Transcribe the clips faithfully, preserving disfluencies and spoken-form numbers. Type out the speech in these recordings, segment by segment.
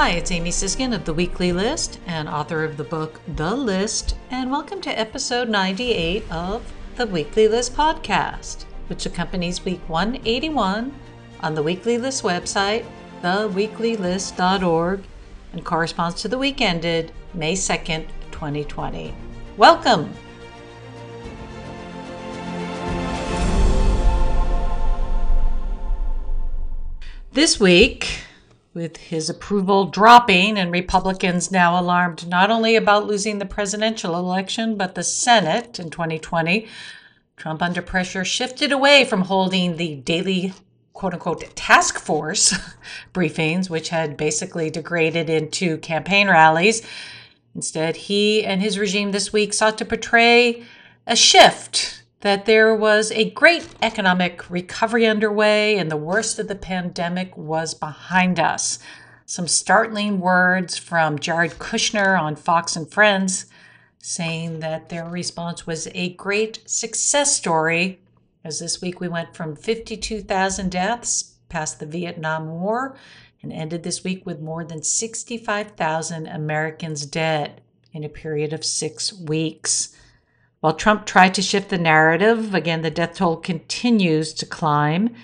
Hi, it's Amy Siskin of The Weekly List and author of the book The List, and welcome to episode ninety-eight of The Weekly List podcast, which accompanies week one eighty-one on The Weekly List website, the weekly list dot org, and corresponds to the week ended May second, twenty twenty. Welcome! This week, with his approval dropping and Republicans now alarmed not only about losing the presidential election, but the Senate in twenty twenty, Trump under pressure shifted away from holding the daily quote-unquote task force briefings, which had basically degraded into campaign rallies. Instead, he and his regime this week sought to portray a shift, that there was a great economic recovery underway and the worst of the pandemic was behind us. Some startling words from Jared Kushner on Fox and Friends, saying that their response was a great success story, as this week we went from fifty-two thousand deaths past the Vietnam War and ended this week with more than sixty-five thousand Americans dead in a period of six weeks. While Trump tried to shift the narrative, again, the death toll continues to climb.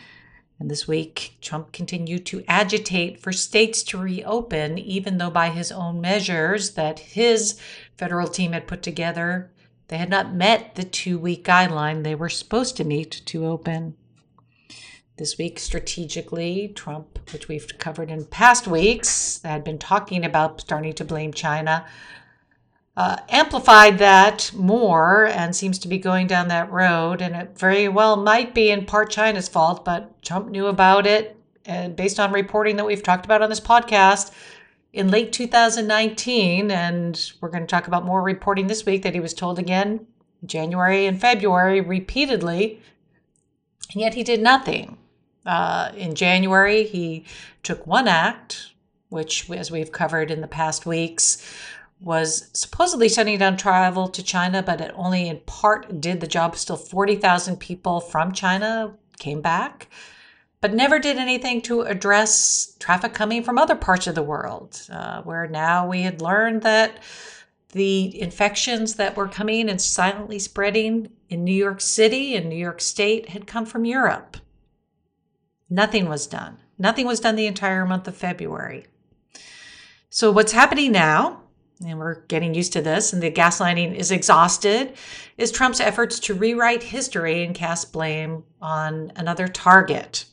And this week, Trump continued to agitate for states to reopen, even though by his own measures that his federal team had put together, they had not met the two-week guideline they were supposed to meet to open. This week, strategically, Trump, which we've covered in past weeks, had been talking about starting to blame China, Uh, amplified that more and seems to be going down that road, and it very well might be in part China's fault, but Trump knew about it, and based on reporting that we've talked about on this podcast in late two thousand nineteen, and we're going to talk about more reporting this week that he was told again January and February repeatedly, and yet he did nothing. Uh, in January, he took one act, which, as we've covered in the past weeks, was supposedly shutting down travel to China, but it only in part did the job. Still forty thousand people from China came back, but never did anything to address traffic coming from other parts of the world, uh, where now we had learned that the infections that were coming and silently spreading in New York City and New York State had come from Europe. Nothing was done. Nothing was done the entire month of February. So what's happening now, and we're getting used to this, and the gaslighting is exhausted, is Trump's efforts to rewrite history and cast blame on another target.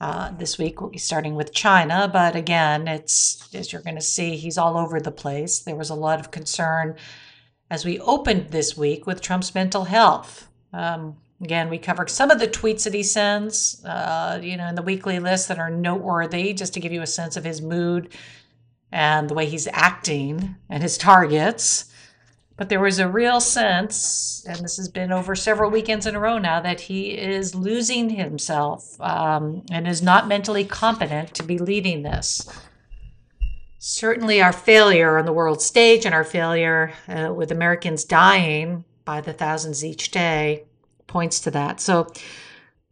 Uh, this week, we'll be starting with China, but again, it's, as you're going to see, he's all over the place. There was a lot of concern as we opened this week with Trump's mental health. Um, again, we covered some of the tweets that he sends, uh, you know, in the weekly list that are noteworthy, just to give you a sense of his mood and the way he's acting and his targets. But there was a real sense, and this has been over several weekends in a row now, that he is losing himself um, and is not mentally competent to be leading this. Certainly our failure on the world stage and our failure uh, with Americans dying by the thousands each day points to that. So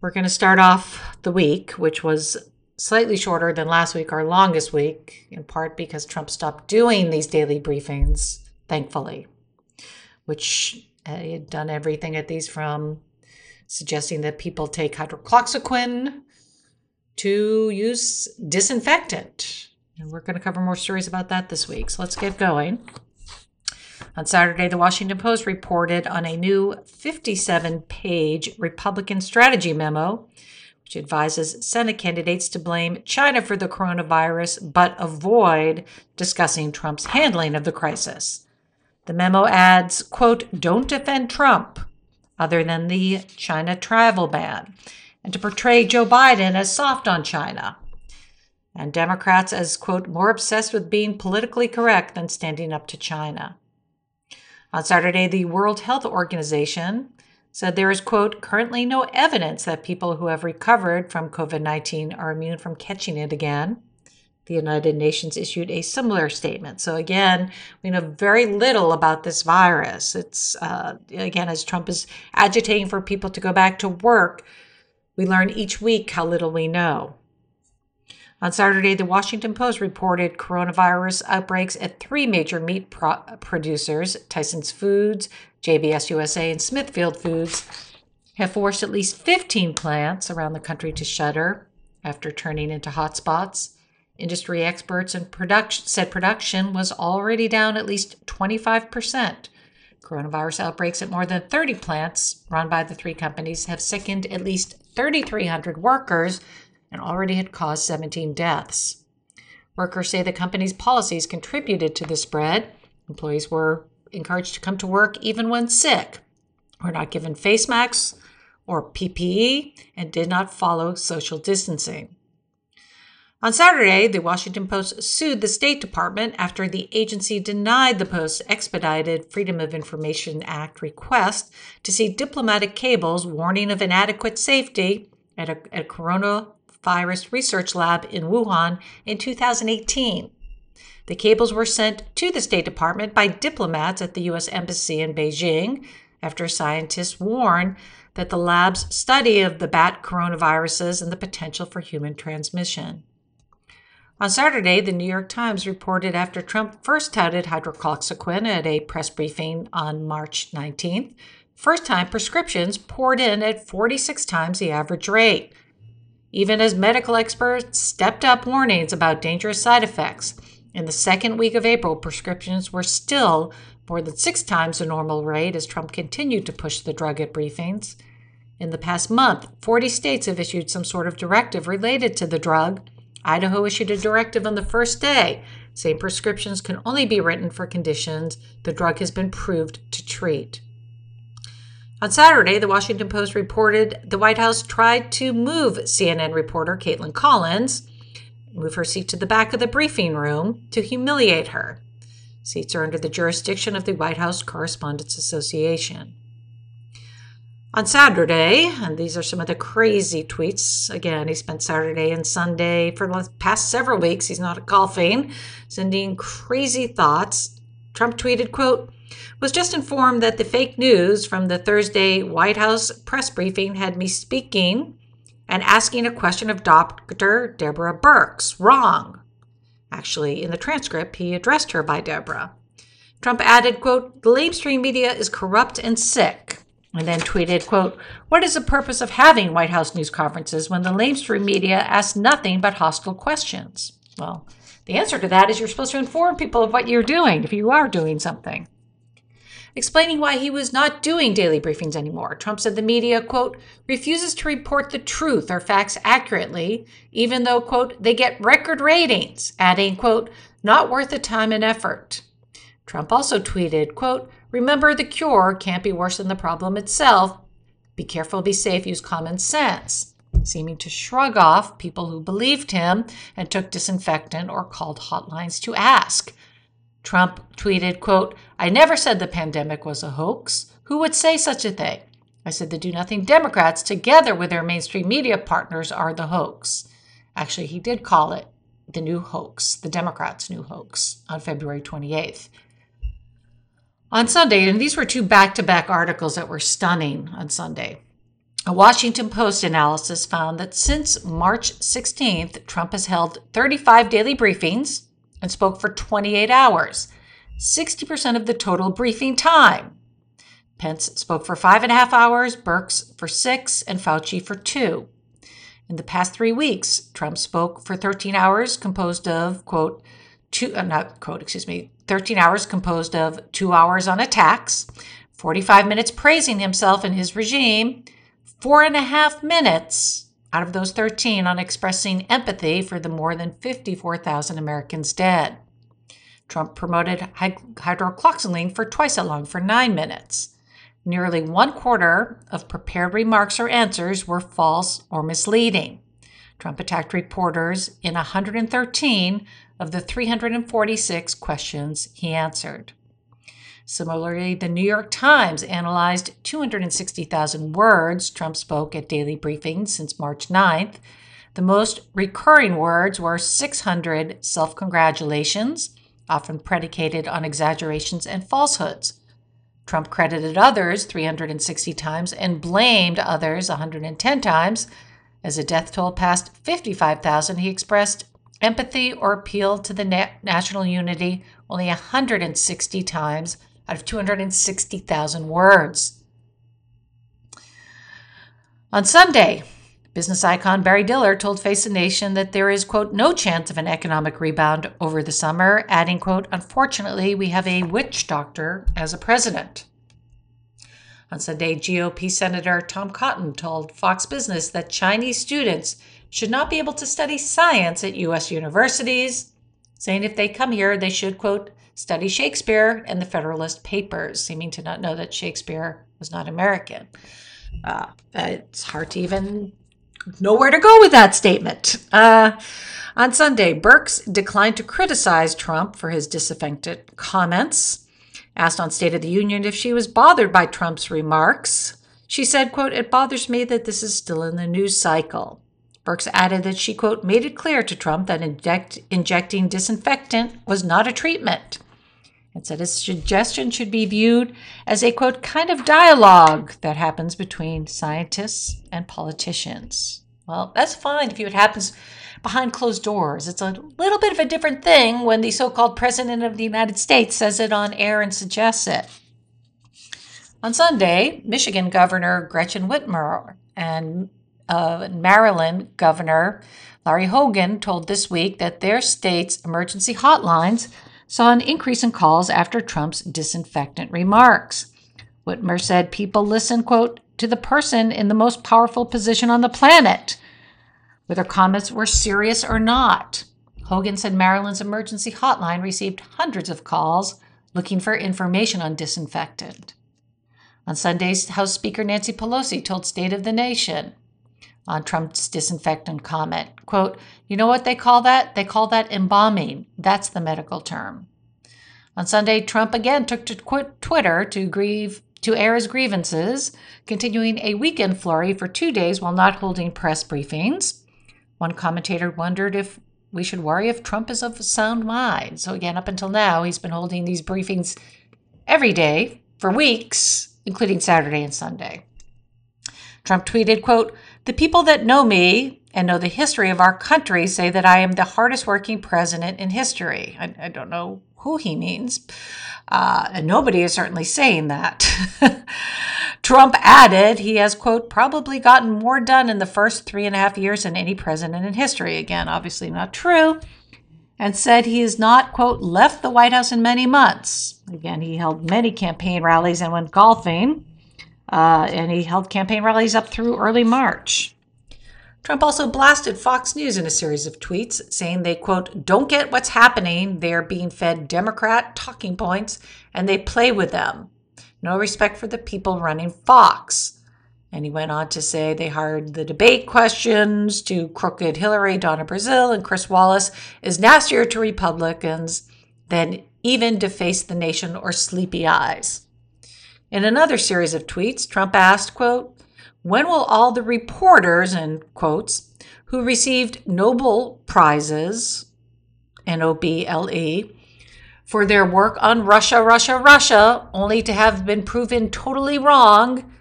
we're going to start off the week, which was slightly shorter than last week, our longest week, in part because Trump stopped doing these daily briefings, thankfully, which uh, he had done everything at these, from suggesting that people take hydroxychloroquine to use disinfectant. And we're going to cover more stories about that this week. So let's get going. On Saturday, the Washington Post reported on a new fifty-seven page Republican strategy memo, which advises Senate candidates to blame China for the coronavirus, but avoid discussing Trump's handling of the crisis. The memo adds, quote, "Don't defend Trump other than the China travel ban," and to portray Joe Biden as soft on China, and Democrats as, quote, "more obsessed with being politically correct than standing up to China." On Saturday, the World Health Organization said there is, quote, "currently no evidence that people who have recovered from covid nineteen are immune from catching it again." The United Nations issued a similar statement. So again, we know very little about this virus. It's, uh, again, as Trump is agitating for people to go back to work, we learn each week how little we know. On Saturday, the Washington Post reported coronavirus outbreaks at three major meat pro- producers, Tyson's Foods, J B S U S A, and Smithfield Foods, have forced at least fifteen plants around the country to shutter after turning into hotspots. Industry experts and production said production was already down at least twenty-five percent. Coronavirus outbreaks at more than thirty plants run by the three companies have sickened at least three thousand three hundred workers and already had caused seventeen deaths. Workers say the company's policies contributed to the spread. Employees were encouraged to come to work even when sick, were not given face masks or P P E, and did not follow social distancing. On Saturday, the Washington Post sued the State Department after the agency denied the Post's expedited Freedom of Information Act request to see diplomatic cables warning of inadequate safety at a, at a coronavirus research lab in Wuhan in two thousand eighteen. The cables were sent to the State Department by diplomats at the U S Embassy in Beijing after scientists warned that the lab's study of the bat coronaviruses and the potential for human transmission. On Saturday, the New York Times reported after Trump first touted hydroxychloroquine at a press briefing on March nineteenth, first-time prescriptions poured in at forty-six times the average rate, even as medical experts stepped up warnings about dangerous side effects. In the second week of April, prescriptions were still more than six times the normal rate as Trump continued to push the drug at briefings. In the past month, forty states have issued some sort of directive related to the drug. Idaho issued a directive on the first day, saying prescriptions can only be written for conditions the drug has been proved to treat. On Saturday, the Washington Post reported the White House tried to move C N N reporter Caitlin Collins, move her seat to the back of the briefing room to humiliate her. Seats are under the jurisdiction of the White House Correspondents Association. On Saturday, and these are some of the crazy tweets. Again, he spent Saturday and Sunday for the past several weeks, he's not golfing, sending crazy thoughts. Trump tweeted, quote, "Was just informed that the fake news from the Thursday White House press briefing had me speaking and asking a question of Doctor Deborah Birx. Wrong." Actually, in the transcript, he addressed her by Deborah. Trump added, quote, "The lamestream media is corrupt and sick." And then tweeted, quote, "What is the purpose of having White House news conferences when the lamestream media asks nothing but hostile questions?" Well, the answer to that is you're supposed to inform people of what you're doing if you are doing something. Explaining why he was not doing daily briefings anymore, Trump said the media, quote, "refuses to report the truth or facts accurately, even though," quote, "they get record ratings," adding, quote, "not worth the time and effort." Trump also tweeted, quote, "Remember, the cure can't be worse than the problem itself. Be careful, be safe, use common sense," seeming to shrug off people who believed him and took disinfectant or called hotlines to ask. Trump tweeted, quote, "I never said the pandemic was a hoax. Who would say such a thing? I said the do-nothing Democrats, together with their mainstream media partners, are the hoax." Actually, he did call it the new hoax, the Democrats' new hoax, on February twenty-eighth. On Sunday, and these were two back-to-back articles that were stunning on Sunday, a Washington Post analysis found that since March sixteenth, Trump has held thirty-five daily briefings and spoke for twenty-eight hours, sixty percent of the total briefing time. Pence spoke for five and a half hours, Birx for six, and Fauci for two. In the past three weeks, Trump spoke for thirteen hours, composed of, quote, two, uh, not quote, excuse me, thirteen hours composed of two hours on attacks, forty-five minutes praising himself and his regime, four and a half minutes out of those thirteen on expressing empathy for the more than fifty-four thousand Americans dead. Trump promoted hydroxychloroquine for twice as long for nine minutes. Nearly one quarter of prepared remarks or answers were false or misleading. Trump attacked reporters in one hundred thirteen of the three hundred forty-six questions he answered. Similarly, the New York Times analyzed two hundred sixty thousand words Trump spoke at daily briefings since March ninth. The most recurring words were six hundred self-congratulations, often predicated on exaggerations and falsehoods. Trump credited others three hundred sixty times and blamed others one hundred ten times, As the death toll passed fifty-five thousand, he expressed empathy or appealed to the na- national unity only one hundred sixty times out of two hundred sixty thousand words. On Sunday, business icon Barry Diller told Face the Nation that there is, quote, no chance of an economic rebound over the summer, adding, quote, unfortunately, we have a witch doctor as a president. On Sunday, G O P Senator Tom Cotton told Fox Business that Chinese students should not be able to study science at U S universities, saying if they come here, they should, quote, study Shakespeare and the Federalist Papers, seeming to not know that Shakespeare was not American. Uh, it's hard to even know where to go with that statement. Uh, on Sunday, Birx declined to criticize Trump for his disaffected comments. Asked on State of the Union if she was bothered by Trump's remarks, she said, quote, it bothers me that this is still in the news cycle. Birx added that she, quote, made it clear to Trump that inject, injecting disinfectant was not a treatment, and said his suggestion should be viewed as a, quote, kind of dialogue that happens between scientists and politicians. Well, that's fine if it happens behind closed doors. It's a little bit of a different thing when the so-called president of the United States says it on air and suggests it. On Sunday, Michigan Governor Gretchen Whitmer and uh, Maryland Governor Larry Hogan told This Week that their state's emergency hotlines saw an increase in calls after Trump's disinfectant remarks. Whitmer said people listen, quote, to the person in the most powerful position on the planet, whether comments were serious or not. Hogan said Maryland's emergency hotline received hundreds of calls looking for information on disinfectant. On Sunday's House Speaker Nancy Pelosi told State of the Nation on Trump's disinfectant comment, quote, you know what they call that? They call that embalming. That's the medical term. On Sunday, Trump again took to Twitter to grieve to air his grievances, continuing a weekend flurry for two days while not holding press briefings. One commentator wondered if we should worry if Trump is of sound mind. So again, up until now, he's been holding these briefings every day for weeks, including Saturday and Sunday. Trump tweeted, quote, the people that know me and know the history of our country say that I am the hardest working president in history. I, I don't know who he means, uh, and nobody is certainly saying that. Trump added he has, quote, probably gotten more done in the first three and a half years than any president in history. Again, obviously not true. And said he has not, quote, left the White House in many months. Again, he held many campaign rallies and went golfing. Uh, and he held campaign rallies up through early March. Trump also blasted Fox News in a series of tweets, saying they, quote, don't get what's happening. They are being fed Democrat talking points, and they play with them. No respect for the people running Fox. And he went on to say they hired the debate questions to crooked Hillary, Donna Brazile, and Chris Wallace is nastier to Republicans than even Deface the Nation or Sleepy Eyes. In another series of tweets, Trump asked, quote, when will all the reporters, in quotes, who received Nobel Prizes, N O B L E, for their work on Russia, Russia, Russia, only to have been proven totally wrong,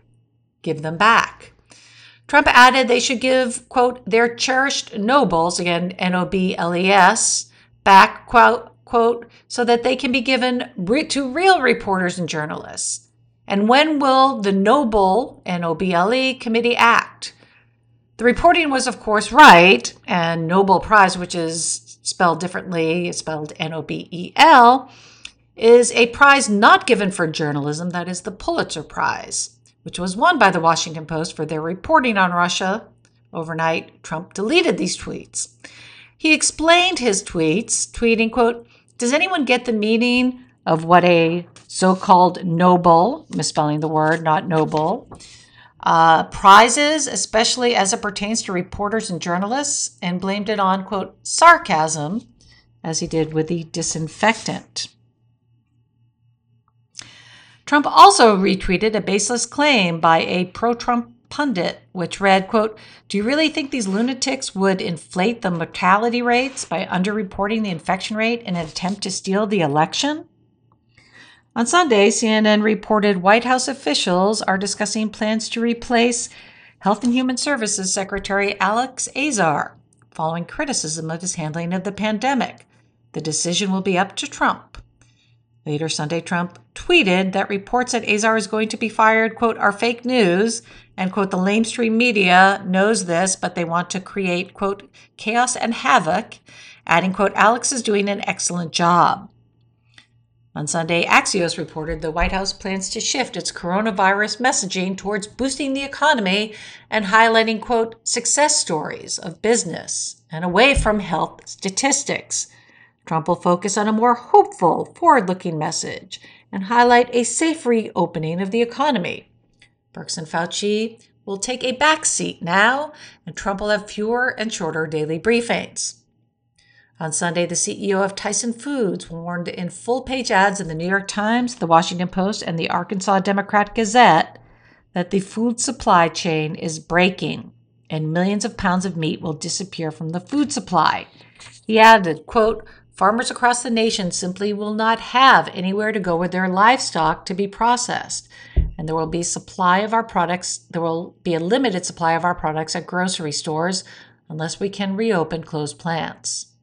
give them back? Trump added they should give, quote, their cherished Nobels, again, N O B L E S, back, quote, quote, so that they can be given re- to real reporters and journalists. And when will the Noble, N O B L E, committee act? The reporting was, of course, right, and Nobel Prize, which is spelled differently, it's spelled N O B E L, is a prize not given for journalism, that is the Pulitzer Prize, which was won by the Washington Post for their reporting on Russia. Overnight, Trump deleted these tweets. He explained his tweets, tweeting, quote, does anyone get the meaning of what a so-called Nobel, misspelling the word, not noble, uh, prizes, especially as it pertains to reporters and journalists, and blamed it on, quote, sarcasm, as he did with the disinfectant. Trump also retweeted a baseless claim by a pro-Trump pundit, which read, quote, do you really think these lunatics would inflate the mortality rates by underreporting the infection rate in an attempt to steal the election? On Sunday, C N N reported White House officials are discussing plans to replace Health and Human Services Secretary Alex Azar, following criticism of his handling of the pandemic. The decision will be up to Trump. Later Sunday, Trump tweeted that reports that Azar is going to be fired, quote, are fake news, and, quote, the lamestream media knows this, but they want to create, quote, chaos and havoc, adding, quote, Alex is doing an excellent job. On Sunday, Axios reported the White House plans to shift its coronavirus messaging towards boosting the economy and highlighting, quote, success stories of business and away from health statistics. Trump will focus on a more hopeful, forward-looking message and highlight a safe reopening of the economy. Birx and Fauci will take a back seat now, and Trump will have fewer and shorter daily briefings. On Sunday, the C E O of Tyson Foods warned in full-page ads in the New York Times, the Washington Post, and the Arkansas Democrat Gazette that the food supply chain is breaking and millions of pounds of meat will disappear from the food supply. He added, quote, farmers across the nation simply will not have anywhere to go with their livestock to be processed, and there will be supply of our products. There will be a limited supply of our products at grocery stores unless we can reopen closed plants.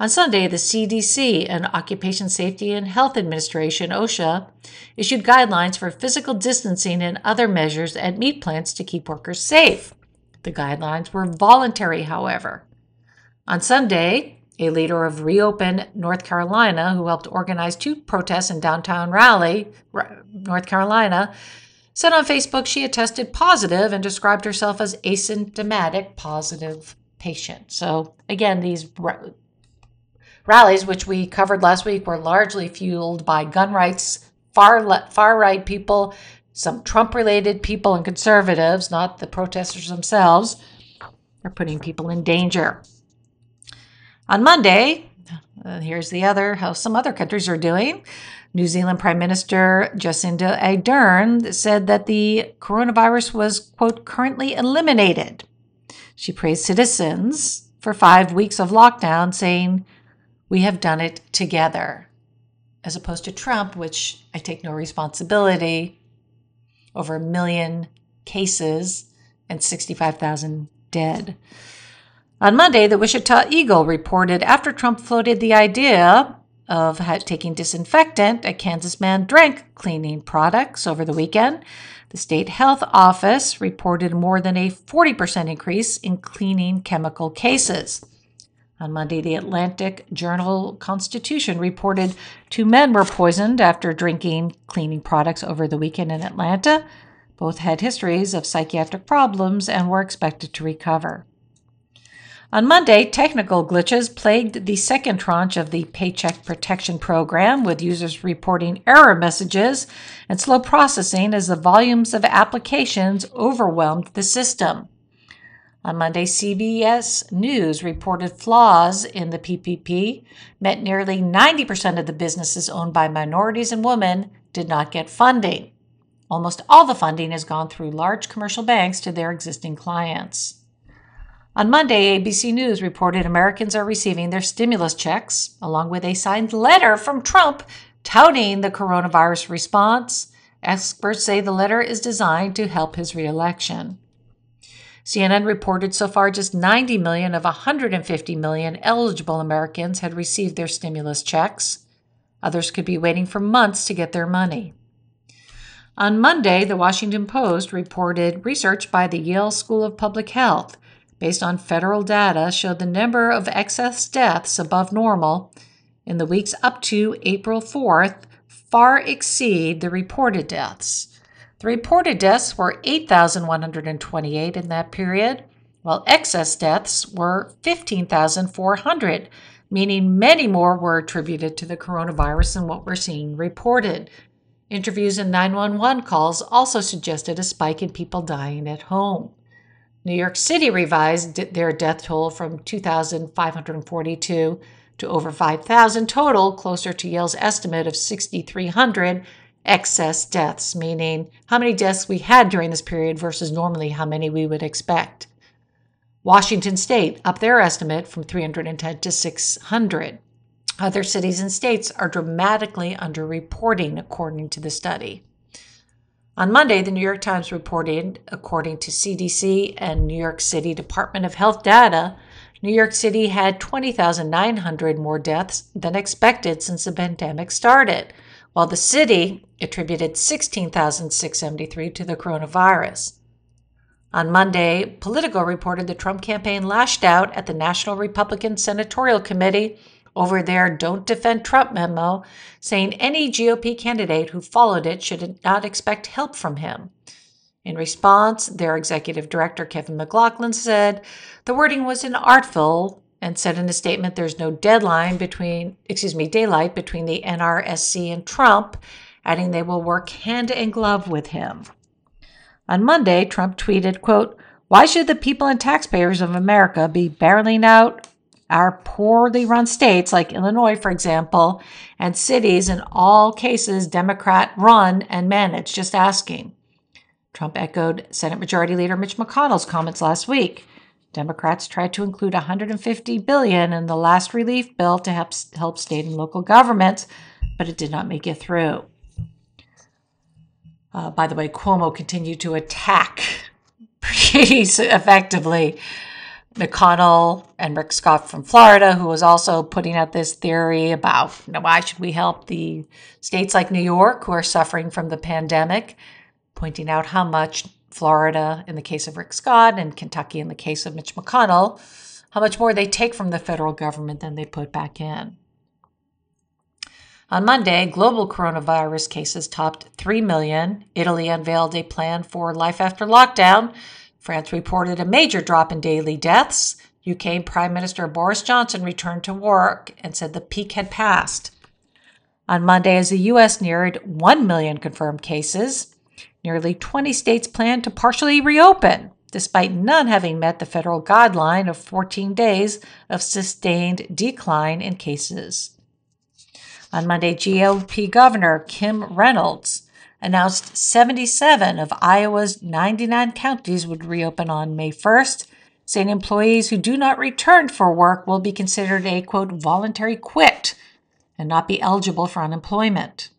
On Sunday, the C D C and Occupational Safety and Health Administration, OSHA, issued guidelines for physical distancing and other measures at meat plants to keep workers safe. The guidelines were voluntary, however. On Sunday, a leader of Reopen North Carolina, who helped organize two protests in downtown Raleigh, North Carolina, said on Facebook she had tested positive and described herself as asymptomatic positive patient. So again, these rallies, which we covered last week, were largely fueled by gun rights, far le- far right people, some Trump-related people, and conservatives, not the protesters themselves, are putting people in danger. On Monday, uh, here's the other, how some other countries are doing. New Zealand Prime Minister Jacinda Ardern said that the coronavirus was, quote, currently eliminated. She praised citizens for five weeks of lockdown, saying, we have done it together, as opposed to Trump, which I take no responsibility, over a million cases and sixty-five thousand dead. On Monday, the Wichita Eagle reported after Trump floated the idea of taking disinfectant, a Kansas man drank cleaning products over the weekend. The state health office reported more than a forty percent increase in cleaning chemical cases. On Monday, the Atlantic Journal-Constitution reported two men were poisoned after drinking cleaning products over the weekend in Atlanta. Both had histories of psychiatric problems and were expected to recover. On Monday, technical glitches plagued the second tranche of the Paycheck Protection Program, with users reporting error messages and slow processing as the volumes of applications overwhelmed the system. On Monday, C B S News reported flaws in the P P P meant nearly ninety percent of the businesses owned by minorities and women did not get funding. Almost all the funding has gone through large commercial banks to their existing clients. On Monday, A B C News reported Americans are receiving their stimulus checks, along with a signed letter from Trump touting the coronavirus response. Experts say the letter is designed to help his reelection. C N N reported so far just ninety million of one hundred fifty million eligible Americans had received their stimulus checks. Others could be waiting for months to get their money. On Monday, the Washington Post reported research by the Yale School of Public Health based on federal data showed the number of excess deaths above normal in the weeks up to April fourth far exceed the reported deaths. The reported deaths were eight thousand one hundred twenty-eight in that period, while excess deaths were fifteen thousand four hundred, meaning many more were attributed to the coronavirus than what we're seeing reported. Interviews and nine one one calls also suggested a spike in people dying at home. New York City revised their death toll from two thousand five hundred forty-two to over five thousand total, closer to Yale's estimate of six thousand three hundred. Excess deaths, meaning how many deaths we had during this period versus normally how many we would expect. Washington State upped their estimate from three hundred ten to six hundred. Other cities and states are dramatically underreporting, according to the study. On Monday, the New York Times reported, according to C D C and New York City Department of Health data, New York City had twenty thousand nine hundred more deaths than expected since the pandemic started, while the city attributed sixteen thousand six hundred seventy-three to the coronavirus. On Monday, Politico reported the Trump campaign lashed out at the National Republican Senatorial Committee over their Don't Defend Trump memo, saying any G O P candidate who followed it should not expect help from him. In response, their executive director, Kevin McLaughlin, said the wording was inartful and said in a statement there's no deadline between, excuse me, daylight between the N R S C and Trump, adding they will work hand in glove with him. On Monday, Trump tweeted, quote, "Why should the people and taxpayers of America be barreling out our poorly run states like Illinois, for example, and cities in all cases Democrat run and managed? Just asking." Trump echoed Senate Majority Leader Mitch McConnell's comments last week. Democrats tried to include one hundred fifty billion dollars in the last relief bill to help, help state and local governments, but it did not make it through. Uh, by the way, Cuomo continued to attack pretty effectively McConnell and Rick Scott from Florida, who was also putting out this theory about, you know, why should we help the states like New York who are suffering from the pandemic, pointing out how much Florida, in the case of Rick Scott, and Kentucky, in the case of Mitch McConnell, how much more they take from the federal government than they put back in. On Monday, global coronavirus cases topped three million. Italy unveiled a plan for life after lockdown. France reported a major drop in daily deaths. U K Prime Minister Boris Johnson returned to work and said the peak had passed. On Monday, as the U S neared one million confirmed cases, nearly twenty states planned to partially reopen, despite none having met the federal guideline of fourteen days of sustained decline in cases. On Monday, G O P Governor Kim Reynolds announced seventy-seven of Iowa's ninety-nine counties would reopen on May first, saying employees who do not return for work will be considered a, quote, voluntary quit and not be eligible for unemployment.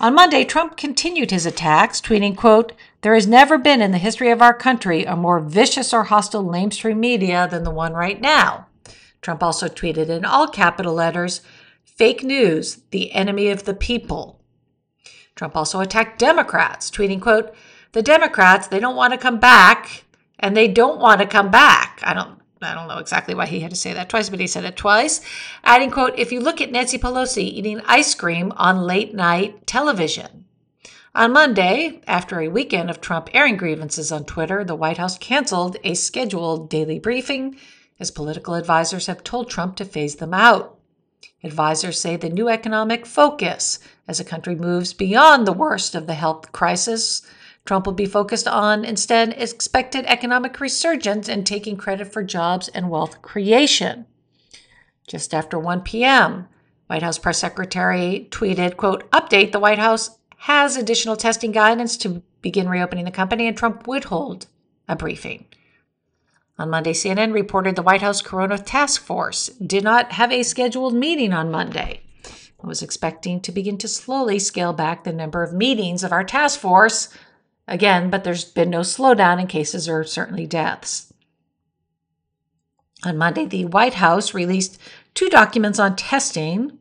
On Monday, Trump continued his attacks, tweeting, quote, "There has never been in the history of our country a more vicious or hostile mainstream media than the one right now." Trump also tweeted in all capital letters, "Fake news, the enemy of the people." Trump also attacked Democrats, tweeting, quote, "The Democrats, they don't want to come back, and they don't want to come back." I don't I don't know exactly why he had to say that twice, but he said it twice, adding, quote, "If you look at Nancy Pelosi eating ice cream on late-night television." On Monday, after a weekend of Trump airing grievances on Twitter, the White House canceled a scheduled daily briefing, as political advisors have told Trump to phase them out. Advisors say the new economic focus as the country moves beyond the worst of the health crisis, Trump will be focused on instead expected economic resurgence and taking credit for jobs and wealth creation. Just after one p.m., White House Press Secretary tweeted, quote, "Update, the White House has additional testing guidance to begin reopening the company," and Trump would hold a briefing. On Monday, C N N reported the White House Corona Task Force did not have a scheduled meeting on Monday. I was expecting to begin to slowly scale back the number of meetings of our task force, again, but there's been no slowdown in cases or certainly deaths. On Monday, the White House released two documents on testing.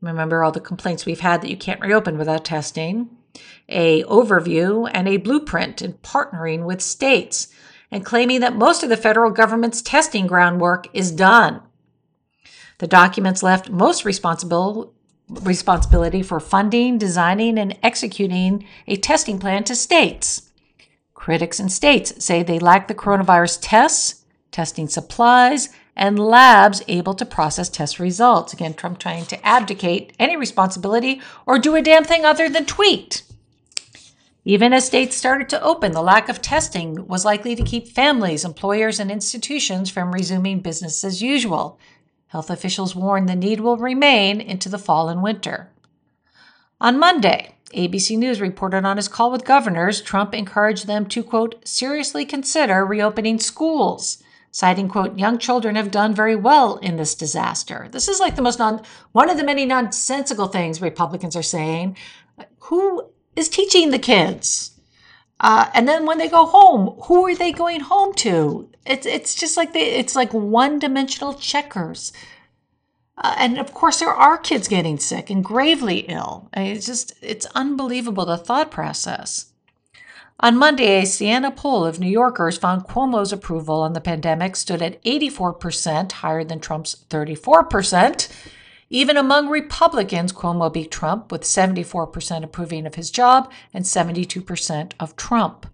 Remember all the complaints we've had that you can't reopen without testing. An overview and a blueprint in partnering with states, and claiming that most of the federal government's testing groundwork is done. The documents left most responsible responsibility for funding, designing, and executing a testing plan to states. Critics and states say they lack the coronavirus tests, testing supplies, and labs able to process test results. Again, Trump trying to abdicate any responsibility or do a damn thing other than tweet. Even as states started to open, the lack of testing was likely to keep families, employers, and institutions from resuming business as usual. Health officials warn the need will remain into the fall and winter. On Monday, A B C News reported on his call with governors, Trump encouraged them to, quote, "seriously consider reopening schools," citing, quote, "young children have done very well in this disaster." This is like the most non, one of the many nonsensical things Republicans are saying. Who is teaching the kids. Uh, and then when they go home, who are they going home to? It's it's just like they, it's like one-dimensional checkers. Uh, and of course, there are kids getting sick and gravely ill. I mean, it's just it's unbelievable, the thought process. On Monday, a Siena poll of New Yorkers found Cuomo's approval on the pandemic stood at eighty-four percent, higher than Trump's thirty-four percent. Even among Republicans, Cuomo beat Trump, with seventy-four percent approving of his job and seventy-two percent of Trump.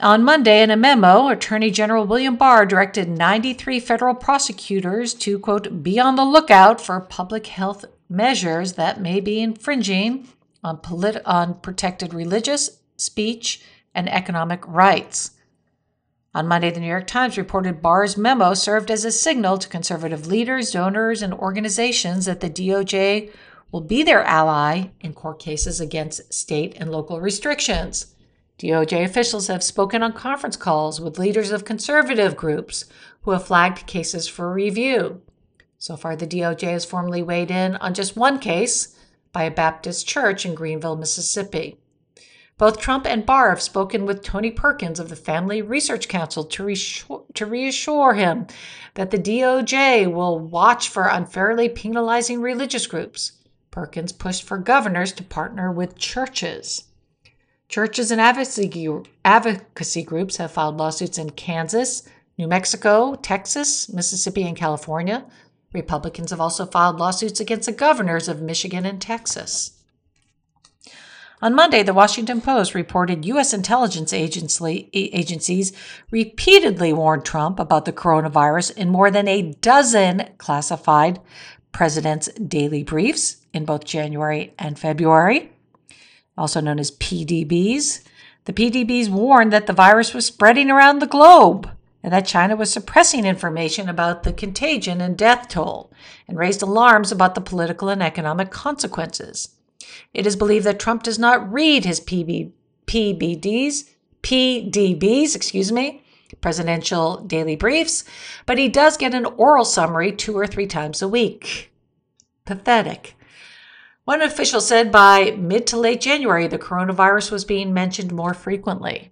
On Monday, in a memo, Attorney General William Barr directed ninety-three federal prosecutors to, quote, be on the lookout for public health measures that may be infringing on, polit- on protected religious, speech, and economic rights. On Monday, the New York Times reported Barr's memo served as a signal to conservative leaders, donors, and organizations that the D O J will be their ally in court cases against state and local restrictions. D O J officials have spoken on conference calls with leaders of conservative groups who have flagged cases for review. So far, the D O J has formally weighed in on just one case by a Baptist church in Greenville, Mississippi. Both Trump and Barr have spoken with Tony Perkins of the Family Research Council to reassure, to reassure him that the D O J will watch for unfairly penalizing religious groups. Perkins pushed for governors to partner with churches. Churches and advocacy, advocacy groups have filed lawsuits in Kansas, New Mexico, Texas, Mississippi, and California. Republicans have also filed lawsuits against the governors of Michigan and Texas. On Monday, the Washington Post reported U S intelligence agencies repeatedly warned Trump about the coronavirus in more than a dozen classified president's daily briefs in both January and February, also known as P D Bs. The P D Bs warned that the virus was spreading around the globe and that China was suppressing information about the contagion and death toll, and raised alarms about the political and economic consequences. It is believed that Trump does not read his P B, P B Ds, P D Bs, excuse me, presidential daily briefs, but he does get an oral summary two or three times a week. Pathetic. One official said by mid to late January, the coronavirus was being mentioned more frequently.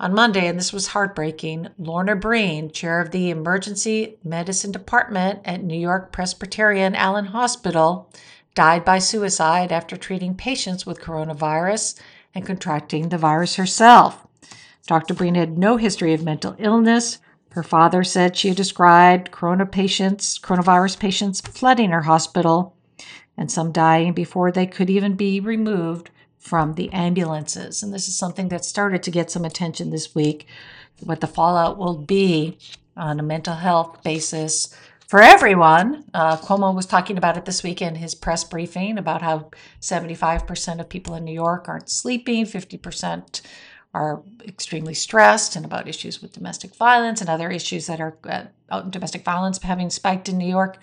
On Monday, and this was heartbreaking, Lorna Breen, chair of the Emergency Medicine Department at New York Presbyterian Allen Hospital, died by suicide after treating patients with coronavirus and contracting the virus herself. Doctor Breen had no history of mental illness. Her father said she had described corona patients, coronavirus patients flooding her hospital, and some dying before they could even be removed from the ambulances. And this is something that started to get some attention this week, what the fallout will be on a mental health basis for everyone. uh, Cuomo was talking about it this week in his press briefing about how seventy-five percent of people in New York aren't sleeping, fifty percent are extremely stressed, and about issues with domestic violence and other issues that are uh, domestic violence having spiked in New York.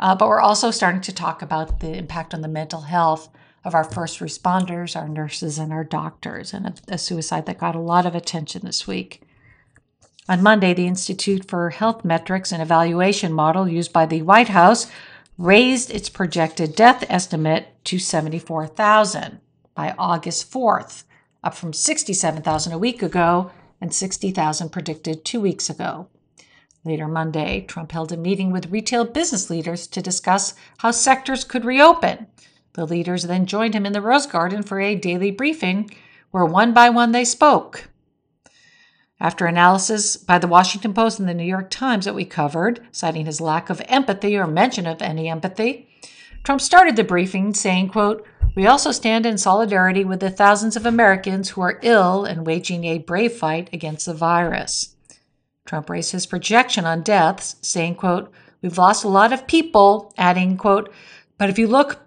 Uh, but we're also starting to talk about the impact on the mental health of our first responders, our nurses, and our doctors, and a, a suicide that got a lot of attention this week. On Monday, the Institute for Health Metrics and Evaluation Model used by the White House raised its projected death estimate to seventy-four thousand by August fourth, up from sixty-seven thousand a week ago and sixty thousand predicted two weeks ago. Later Monday, Trump held a meeting with retail business leaders to discuss how sectors could reopen. The leaders then joined him in the Rose Garden for a daily briefing where one by one they spoke. After analysis by the Washington Post and the New York Times that we covered, citing his lack of empathy or mention of any empathy, Trump started the briefing saying, quote, we also stand in solidarity with the thousands of Americans who are ill and waging a brave fight against the virus. Trump raised his projection on deaths, saying, quote, we've lost a lot of people, adding, quote, but if you look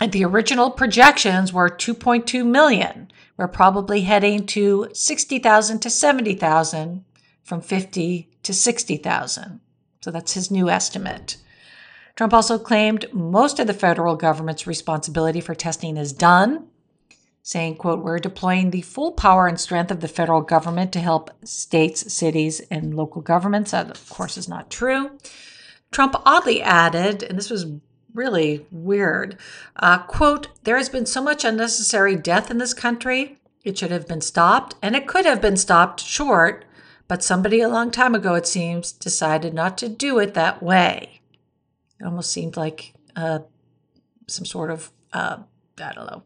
at the original projections were two point two million. We're probably heading to sixty thousand to seventy thousand from fifty to sixty thousand. So that's his new estimate. Trump also claimed most of the federal government's responsibility for testing is done, saying, quote, we're deploying the full power and strength of the federal government to help states, cities, and local governments. That, of course, is not true. Trump oddly added, and this was really weird. Uh, quote, "There has been so much unnecessary death in this country. It should have been stopped, and it could have been stopped short, but somebody a long time ago, it seems, decided not to do it that way." It almost seemed like uh, some sort of, uh, I don't know,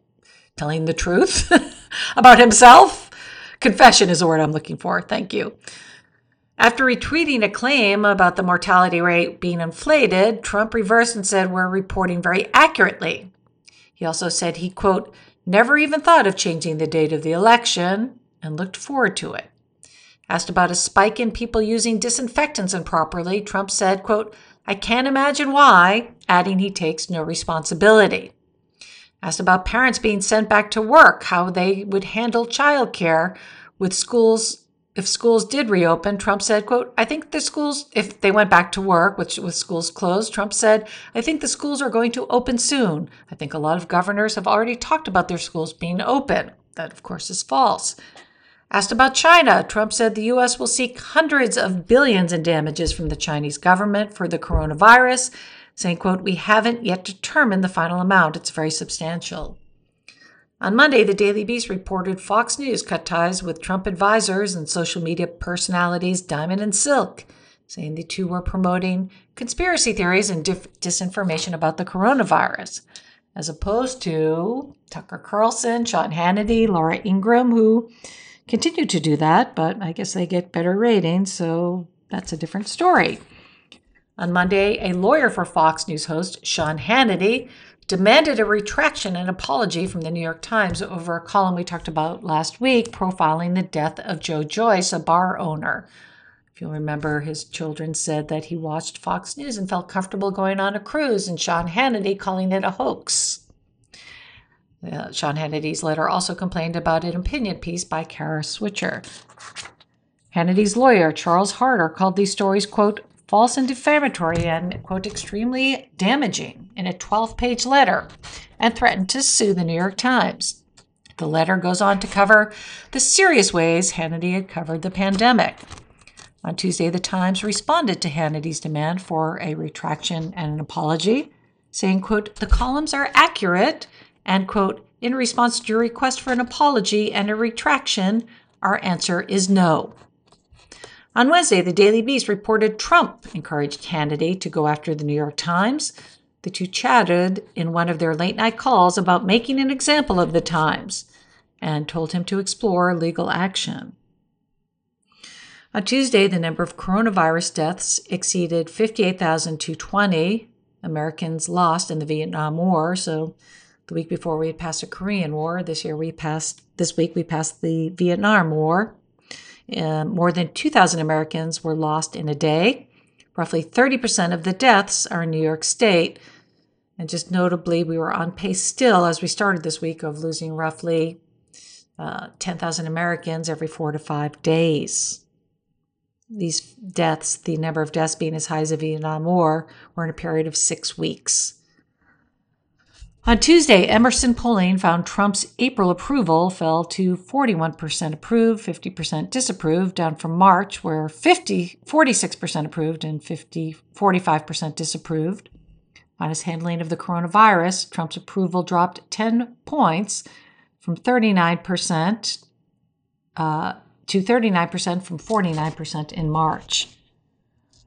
telling the truth about himself. Confession is the word I'm looking for. Thank you. After retweeting a claim about the mortality rate being inflated, Trump reversed and said, "We're reporting very accurately." He also said he, quote, "never even thought of changing the date of the election and looked forward to it." Asked about a spike in people using disinfectants improperly, Trump said, quote, "I can't imagine why," adding he takes no responsibility. Asked about parents being sent back to work, how they would handle childcare with schools. If schools did reopen, Trump said, quote, "I think the schools," if they went back to work, which was schools closed, Trump said, "I think the schools are going to open soon. I think a lot of governors have already talked about their schools being open." That, of course, is false. Asked about China, Trump said the U S will seek hundreds of billions in damages from the Chinese government for the coronavirus, saying, quote, "We haven't yet determined the final amount. It's very substantial." On Monday, the Daily Beast reported Fox News cut ties with Trump advisors and social media personalities Diamond and Silk, saying the two were promoting conspiracy theories and dif- disinformation about the coronavirus, as opposed to Tucker Carlson, Sean Hannity, Laura Ingraham, who continue to do that, but I guess they get better ratings, so that's a different story. On Monday, a lawyer for Fox News host Sean Hannity demanded a retraction and apology from the New York Times over a column we talked about last week profiling the death of Joe Joyce, a bar owner. If you'll remember, his children said that he watched Fox News and felt comfortable going on a cruise, and Sean Hannity calling it a hoax. Uh, Sean Hannity's letter also complained about an opinion piece by Kara Swisher. Hannity's lawyer, Charles Harder, called these stories, quote, "false and defamatory and," quote, "extremely damaging" in a twelve-page letter, and threatened to sue the New York Times. The letter goes on to cover the serious ways Hannity had covered the pandemic. On Tuesday, the Times responded to Hannity's demand for a retraction and an apology, saying, quote, "The columns are accurate," and, quote, "in response to your request for an apology and a retraction, our answer is no." On Wednesday, the Daily Beast reported Trump encouraged Hannity to go after the New York Times. The two chatted in one of their late-night calls about making an example of the Times and told him to explore legal action. On Tuesday, the number of coronavirus deaths exceeded fifty-eight thousand two hundred twenty. Americans lost in the Vietnam War. So the week before, we had passed the Korean War. This year, we passed, this week, we passed the Vietnam War. Uh, more than two thousand Americans were lost in a day. Roughly thirty percent of the deaths are in New York State. And just notably, we were on pace still as we started this week of losing roughly uh, ten thousand Americans every four to five days. These deaths, the number of deaths being as high as the Vietnam War, were in a period of six weeks. On Tuesday, Emerson polling found Trump's April approval fell to forty-one percent approved, fifty percent disapproved, down from March, where forty-six percent approved and forty-five percent disapproved. On his handling of the coronavirus, Trump's approval dropped ten points from thirty-nine percent uh, to thirty-nine percent from forty-nine percent in March.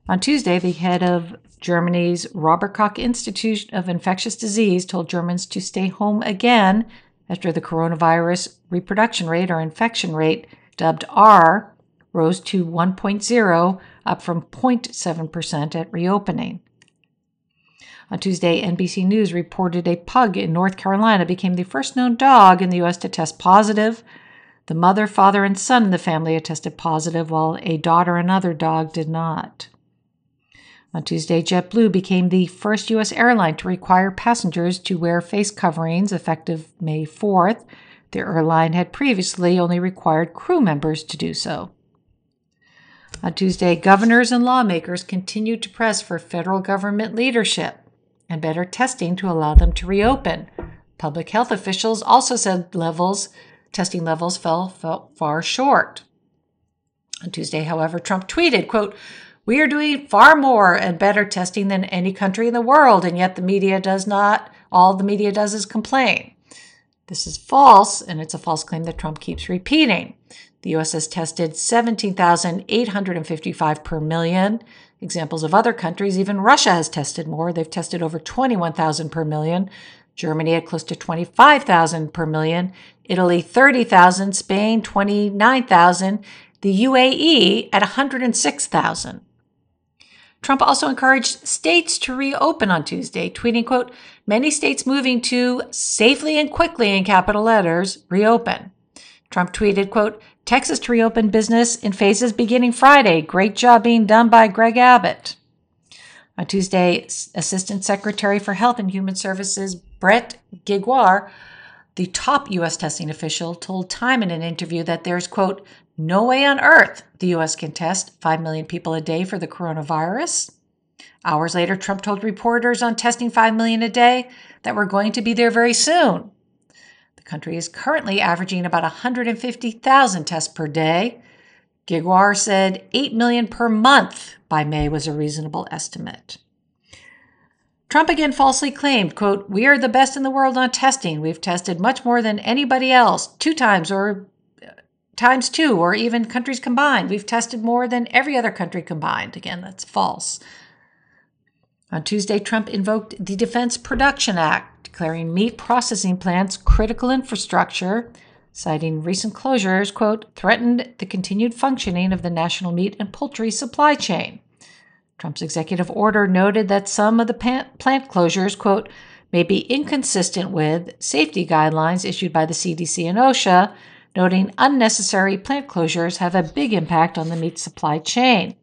On Tuesday, the head of Germany's Robert Koch Institute of Infectious Disease told Germans to stay home again after the coronavirus reproduction rate, or infection rate, dubbed R, rose to one point zero, up from zero point seven percent at reopening. On Tuesday, N B C News reported a pug in North Carolina became the first known dog in the U S to test positive. The mother, father, and son in the family had tested positive, while a daughter and other dog did not. On Tuesday, JetBlue became the first U S airline to require passengers to wear face coverings effective May fourth. The airline had previously only required crew members to do so. On Tuesday, governors and lawmakers continued to press for federal government leadership and better testing to allow them to reopen. Public health officials also said levels, testing levels fell, fell far short. On Tuesday, however, Trump tweeted, quote, We are doing far more and better testing than any country in the world, and yet the media does not, all the media does is complain. This is false, and it's a false claim that Trump keeps repeating. The U S has tested seventeen thousand eight hundred fifty-five per million. Examples of other countries, even Russia has tested more. They've tested over twenty-one thousand per million. Germany had close to twenty-five thousand per million. Italy, thirty thousand. Spain, twenty-nine thousand. The U A E at one hundred six thousand. Trump also encouraged states to reopen on Tuesday, tweeting, quote, many states moving to safely and quickly in capital letters reopen. Trump tweeted, quote, Texas to reopen business in phases beginning Friday. Great job being done by Greg Abbott. On Tuesday, Assistant Secretary for Health and Human Services Brett Giguar, the top U S testing official, told Time in an interview that there's, quote, no way on earth the U S can test five million people a day for the coronavirus. Hours later, Trump told reporters on testing five million a day that we're going to be there very soon. The country is currently averaging about one hundred fifty thousand tests per day. Giguar said eight million per month by May was a reasonable estimate. Trump again falsely claimed, quote, we are the best in the world on testing. We've tested much more than anybody else, two times or times two, or even countries combined. We've tested more than every other country combined. Again, that's false. On Tuesday, Trump invoked the Defense Production Act, declaring meat processing plants critical infrastructure, citing recent closures, quote, threatened the continued functioning of the national meat and poultry supply chain. Trump's executive order noted that some of the plant closures, quote, may be inconsistent with safety guidelines issued by the C D C and OSHA, noting unnecessary plant closures have a big impact on the meat supply chain.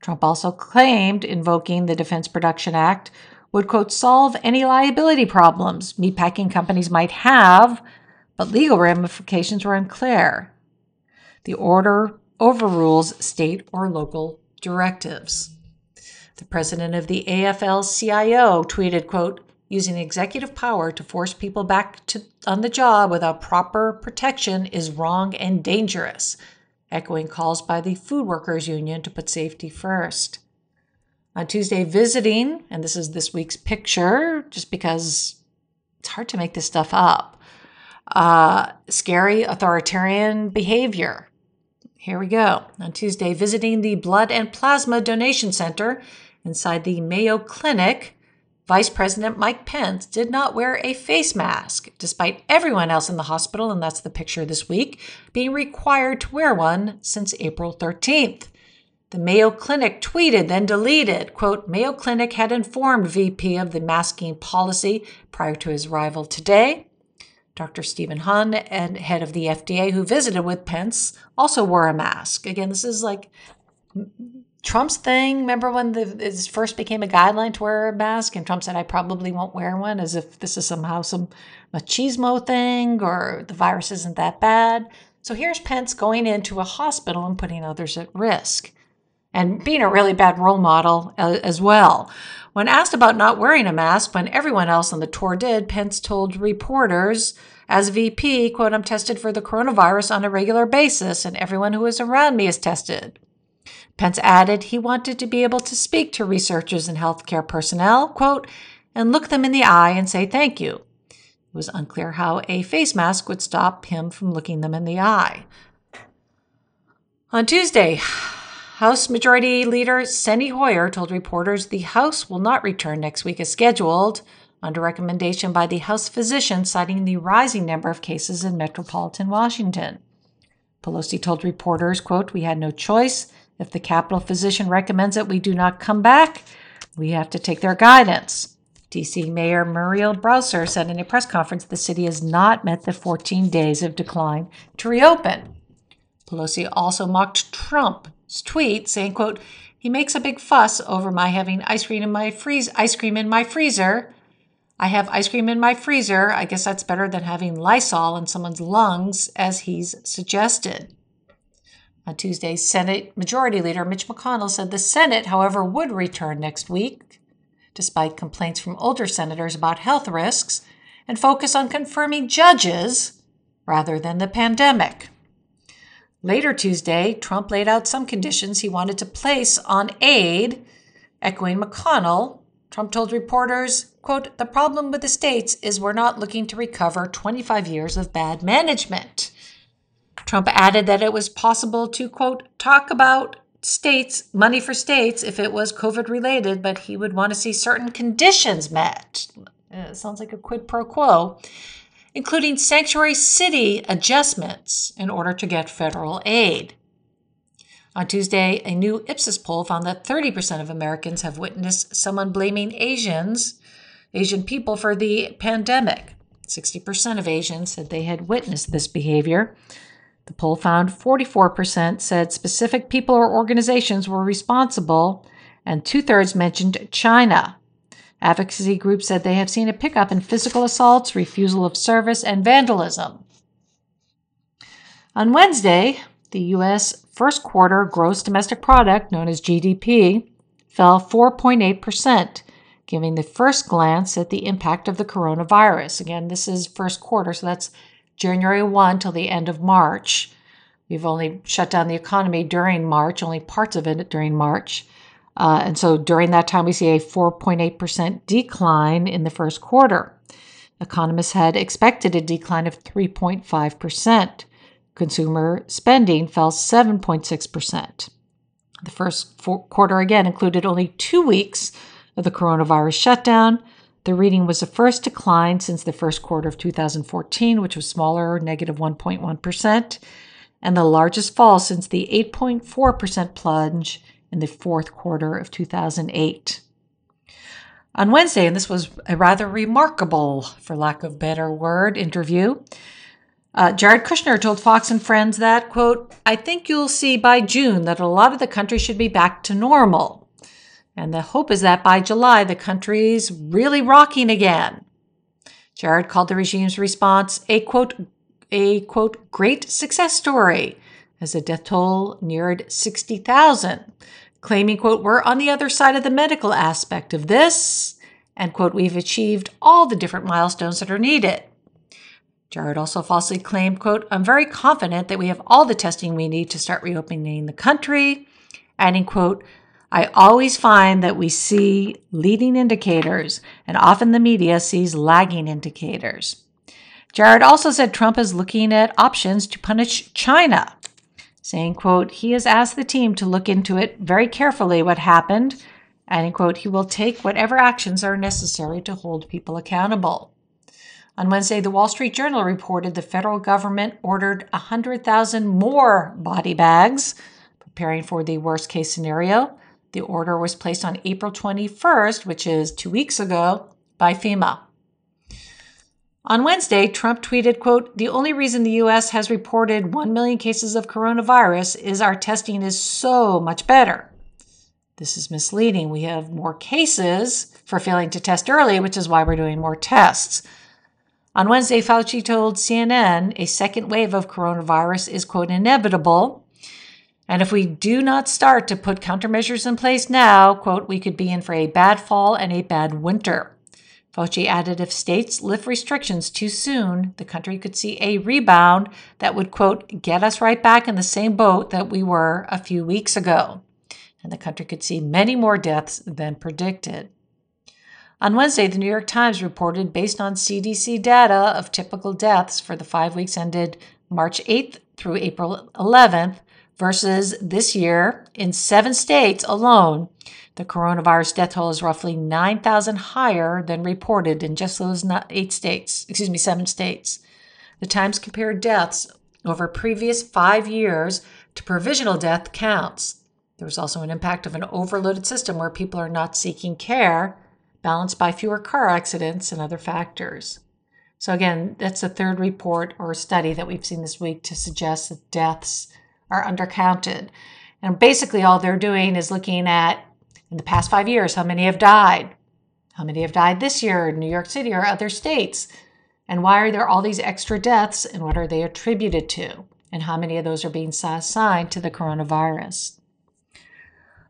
Trump also claimed invoking the Defense Production Act would, quote, solve any liability problems meatpacking companies might have, but legal ramifications were unclear. The order overrules state or local directives. The president of the A F L C I O tweeted, quote, using executive power to force people back to, on the job without proper protection is wrong and dangerous, echoing calls by the Food Workers Union to put safety first. On Tuesday, visiting, and this is this week's picture, just because it's hard to make this stuff up, uh, scary authoritarian behavior. Here we go. On Tuesday, visiting the Blood and Plasma Donation Center inside the Mayo Clinic, Vice President Mike Pence did not wear a face mask, despite everyone else in the hospital, and that's the picture this week, being required to wear one since April thirteenth. The Mayo Clinic tweeted, then deleted, quote, Mayo Clinic had informed V P of the masking policy prior to his arrival today. Doctor Stephen Hahn, and head of the F D A, who visited with Pence, also wore a mask. Again, this is like Trump's thing. Remember when this first became a guideline to wear a mask and Trump said, I probably won't wear one, as if this is somehow some machismo thing or the virus isn't that bad. So here's Pence going into a hospital and putting others at risk and being a really bad role model as well. When asked about not wearing a mask when everyone else on the tour did, Pence told reporters, as V P, quote, I'm tested for the coronavirus on a regular basis and everyone who is around me is tested. Pence added he wanted to be able to speak to researchers and healthcare personnel, quote, and look them in the eye and say thank you. It was unclear how a face mask would stop him from looking them in the eye. On Tuesday, House Majority Leader Steny Hoyer told reporters the House will not return next week as scheduled, under recommendation by the House physician, citing the rising number of cases in metropolitan Washington. Pelosi told reporters, quote, we had no choice. If the Capitol physician recommends it, we do not come back. We have to take their guidance. D C Mayor Muriel Bowser said in a press conference the city has not met the fourteen days of decline to reopen. Pelosi also mocked Trump's tweet, saying, quote, he makes a big fuss over my having ice cream in my freeze ice cream in my freezer. I have ice cream in my freezer. I guess that's better than having Lysol in someone's lungs, as he's suggested. On Tuesday, Senate Majority Leader Mitch McConnell said the Senate, however, would return next week, despite complaints from older senators about health risks, and focus on confirming judges rather than the pandemic. Later Tuesday, Trump laid out some conditions he wanted to place on aid. Echoing McConnell, Trump told reporters, quote, the problem with the states is we're not looking to recover twenty-five years of bad management. Trump added that it was possible to, quote, talk about states, money for states, if it was COVID related, but he would want to see certain conditions met. It sounds like a quid pro quo, including sanctuary city adjustments in order to get federal aid. On Tuesday, a new Ipsos poll found that thirty percent of Americans have witnessed someone blaming Asians, Asian people for the pandemic. sixty percent of Asians said they had witnessed this behavior. The poll found forty-four percent said specific people or organizations were responsible, and two-thirds mentioned China. Advocacy groups said they have seen a pickup in physical assaults, refusal of service, and vandalism. On Wednesday, the U S first quarter gross domestic product, known as G D P, fell four point eight percent, giving the first glance at the impact of the coronavirus. Again, this is first quarter, so that's January first till the end of March. We've only shut down the economy during March, only parts of it during March. Uh, and so during that time, we see a four point eight percent decline in the first quarter. Economists had expected a decline of three point five percent. Consumer spending fell seven point six percent. The first quarter, again, included only two weeks of the coronavirus shutdown. The reading was the first decline since the first quarter of two thousand fourteen, which was smaller, negative one point one percent, and the largest fall since the eight point four percent plunge in the fourth quarter of two thousand eight. On Wednesday, and this was a rather remarkable, for lack of a better word, interview, uh, Jared Kushner told Fox and Friends that, quote, I think you'll see by June that a lot of the country should be back to normal. And the hope is that by July, the country's really rocking again. Jared called the regime's response a, quote, a, quote, great success story, as the death toll neared sixty thousand, claiming, quote, we're on the other side of the medical aspect of this, and, quote, we've achieved all the different milestones that are needed. Jared also falsely claimed, quote, I'm very confident that we have all the testing we need to start reopening the country, adding, quote, I always find that we see leading indicators, and often the media sees lagging indicators. Jared also said Trump is looking at options to punish China, saying, quote, he has asked the team to look into it very carefully what happened, and, quote, he will take whatever actions are necessary to hold people accountable. On Wednesday, the Wall Street Journal reported the federal government ordered one hundred thousand more body bags, preparing for the worst-case scenario. The order was placed on April twenty-first, which is two weeks ago, by FEMA. On Wednesday, Trump tweeted, quote, the only reason the U S has reported one million cases of coronavirus is our testing is so much better. This is misleading. We have more cases for failing to test early, which is why we're doing more tests. On Wednesday, Fauci told C N N a second wave of coronavirus is, quote, inevitable. And if we do not start to put countermeasures in place now, quote, we could be in for a bad fall and a bad winter. Fauci added if states lift restrictions too soon, the country could see a rebound that would, quote, get us right back in the same boat that we were a few weeks ago. And the country could see many more deaths than predicted. On Wednesday, the New York Times reported, based on C D C data of typical deaths for the five weeks ended March eighth through April eleventh, versus this year, in seven states alone, the coronavirus death toll is roughly nine thousand higher than reported in just those eight states, excuse me, seven states. The Times compared deaths over previous five years to provisional death counts. There was also an impact of an overloaded system where people are not seeking care, balanced by fewer car accidents and other factors. So again, that's the third report or study that we've seen this week to suggest that deaths are undercounted. And basically all they're doing is looking at, in the past five years, how many have died? How many have died this year in New York City or other states? And why are there all these extra deaths and what are they attributed to? And how many of those are being assigned to the coronavirus?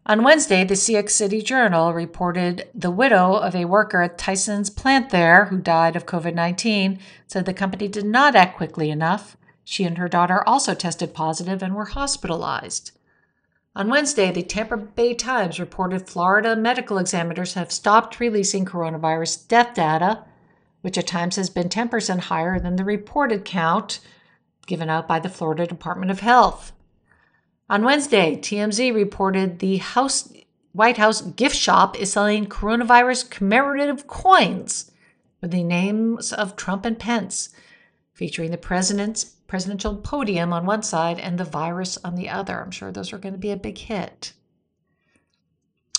On Wednesday, the Sioux City Journal reported the widow of a worker at Tyson's plant there who died of COVID nineteen said the company did not act quickly enough She and her daughter also tested positive and were hospitalized. On Wednesday, the Tampa Bay Times reported Florida medical examiners have stopped releasing coronavirus death data, which at times has been ten percent higher than the reported count given out by the Florida Department of Health. On Wednesday, T M Z reported the House, White House gift shop is selling coronavirus commemorative coins with the names of Trump and Pence, featuring the president's presidential podium on one side and the virus on the other. I'm sure those are going to be a big hit.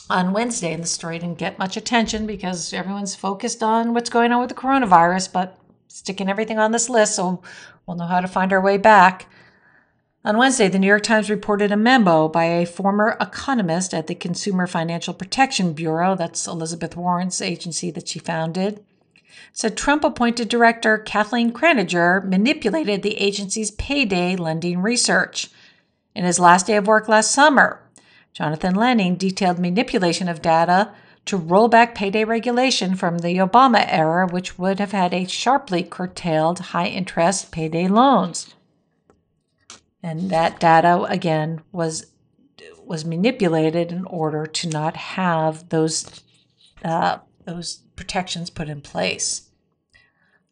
On Wednesday, and the story didn't get much attention because everyone's focused on what's going on with the coronavirus, but sticking everything on this list so we'll know how to find our way back. On Wednesday, the New York Times reported a memo by a former economist at the Consumer Financial Protection Bureau, that's Elizabeth Warren's agency that she founded, said Trump-appointed director Kathleen Kraninger manipulated the agency's payday lending research. In his last day of work last summer, Jonathan Lanning detailed manipulation of data to roll back payday regulation from the Obama era, which would have had a sharply curtailed high-interest payday loans. And that data, again, was was manipulated in order to not have those uh, those protections put in place.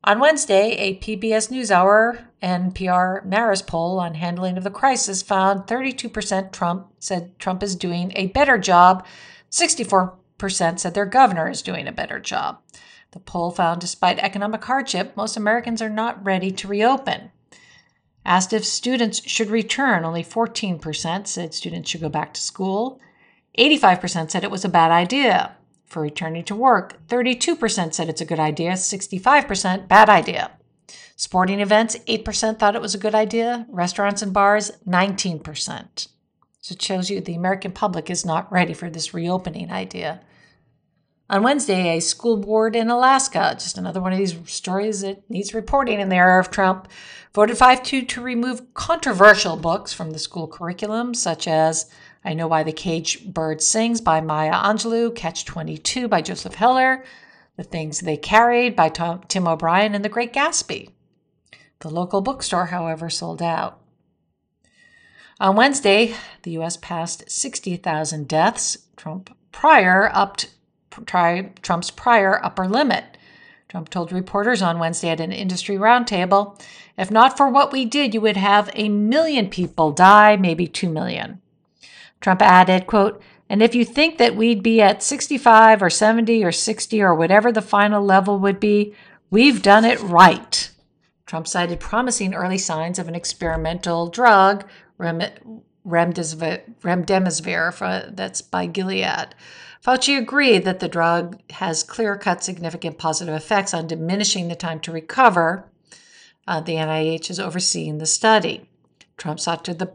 On Wednesday, a P B S NewsHour and N P R Marist poll on handling of the crisis found thirty-two percent Trump said Trump is doing a better job. sixty-four percent said their governor is doing a better job. The poll found despite economic hardship, most Americans are not ready to reopen. Asked if students should return, only fourteen percent said students should go back to school. eighty-five percent said it was a bad idea. For returning to work, thirty-two percent said it's a good idea, sixty-five percent bad idea. Sporting events, eight percent thought it was a good idea. Restaurants and bars, nineteen percent. So it shows you the American public is not ready for this reopening idea. On Wednesday, a school board in Alaska, just another one of these stories that needs reporting in the era of Trump, voted five two to remove controversial books from the school curriculum, such as I Know Why the Caged Bird Sings by Maya Angelou, Catch twenty-two by Joseph Heller, The Things They Carried by Tom, Tim O'Brien, and The Great Gatsby. The local bookstore, however, sold out. On Wednesday, the U S passed sixty thousand deaths. Trump prior upped Trump's prior upper limit. Trump told reporters on Wednesday at an industry roundtable, if not for what we did, you would have a million people die, maybe two million. Trump added, quote, and if you think that we'd be at sixty-five or seventy or sixty or whatever the final level would be, we've done it right. Trump cited promising early signs of an experimental drug, remdesivir, that's by Gilead. Fauci agreed that the drug has clear-cut significant positive effects on diminishing the time to recover. Uh, the N I H is overseeing the study. Trump sought to the,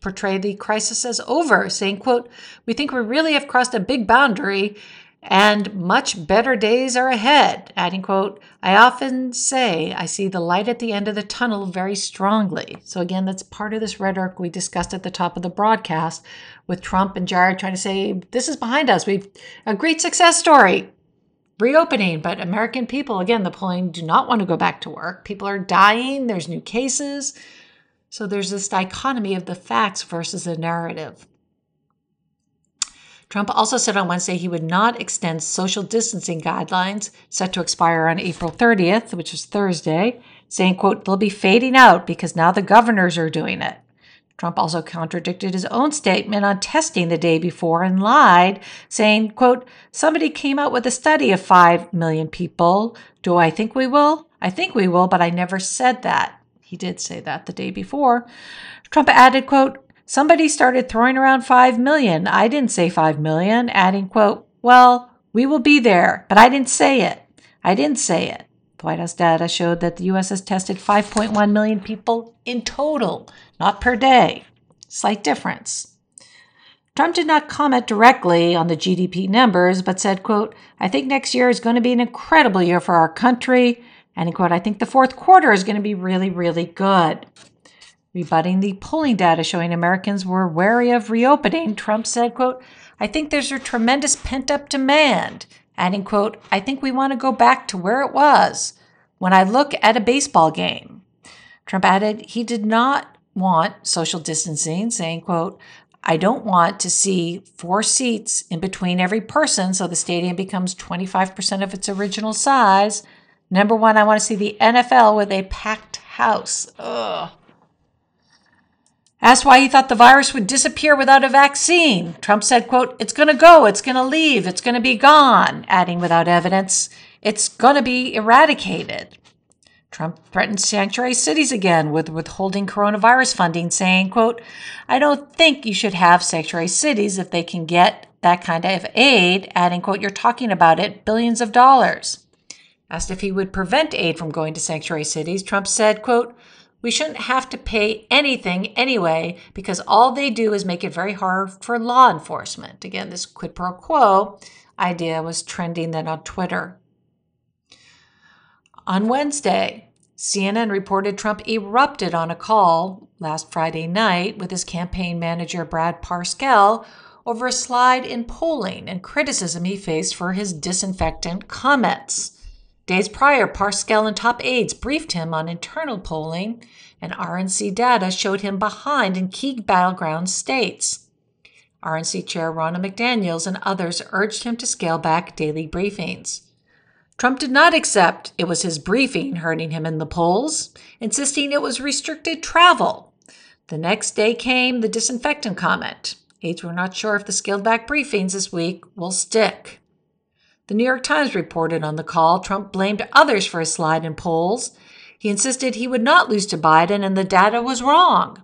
portray the crisis as over, saying, quote, we think we really have crossed a big boundary and much better days are ahead, adding, quote, I often say I see the light at the end of the tunnel very strongly. So again, that's part of this rhetoric we discussed at the top of the broadcast with Trump and Jared trying to say, this is behind us. We've a great success story, reopening, but American people, again, the polling do not want to go back to work. People are dying. There's new cases. So there's this dichotomy of the facts versus the narrative. Trump also said on Wednesday he would not extend social distancing guidelines set to expire on April thirtieth, which is Thursday, saying, quote, they'll be fading out because now the governors are doing it. Trump also contradicted his own statement on testing the day before and lied, saying, quote, somebody came out with a study of five million people. Do I think we will? I think we will, but I never said that. He did say that the day before. Trump added, quote, somebody started throwing around five million. I didn't say five million, adding, quote, well, we will be there, but I didn't say it. I didn't say it. The White House data showed that the U S has tested five point one million people in total, not per day. Slight difference. Trump did not comment directly on the G D P numbers, but said, quote, I think next year is going to be an incredible year for our country. And, quote, I think the fourth quarter is going to be really, really good. Rebutting the polling data showing Americans were wary of reopening, Trump said, quote, I think there's a tremendous pent-up demand. Adding, quote, I think we want to go back to where it was when I look at a baseball game. Trump added he did not want social distancing, saying, quote, I don't want to see four seats in between every person so the stadium becomes twenty-five percent of its original size. Number one, I want to see the N F L with a packed house. Ugh. Asked why he thought the virus would disappear without a vaccine, Trump said, quote, it's going to go, it's going to leave, it's going to be gone, adding without evidence, it's going to be eradicated. Trump threatened sanctuary cities again with withholding coronavirus funding, saying, quote, I don't think you should have sanctuary cities if they can get that kind of aid, adding, quote, you're talking about it, billions of dollars. Asked if he would prevent aid from going to sanctuary cities, Trump said, quote, we shouldn't have to pay anything anyway because all they do is make it very hard for law enforcement. Again, this quid pro quo idea was trending then on Twitter. On Wednesday, C N N reported Trump erupted on a call last Friday night with his campaign manager Brad Parscale over a slide in polling and criticism he faced for his disinfectant comments. Days prior, Parscale and top aides briefed him on internal polling, and R N C data showed him behind in key battleground states. R N C Chair Ronna McDaniels and others urged him to scale back daily briefings. Trump did not accept it was his briefing hurting him in the polls, insisting it was restricted travel. The next day came the disinfectant comment. Aides were not sure if the scaled-back briefings this week will stick. The New York Times reported on the call Trump blamed others for his slide in polls. He insisted he would not lose to Biden and the data was wrong.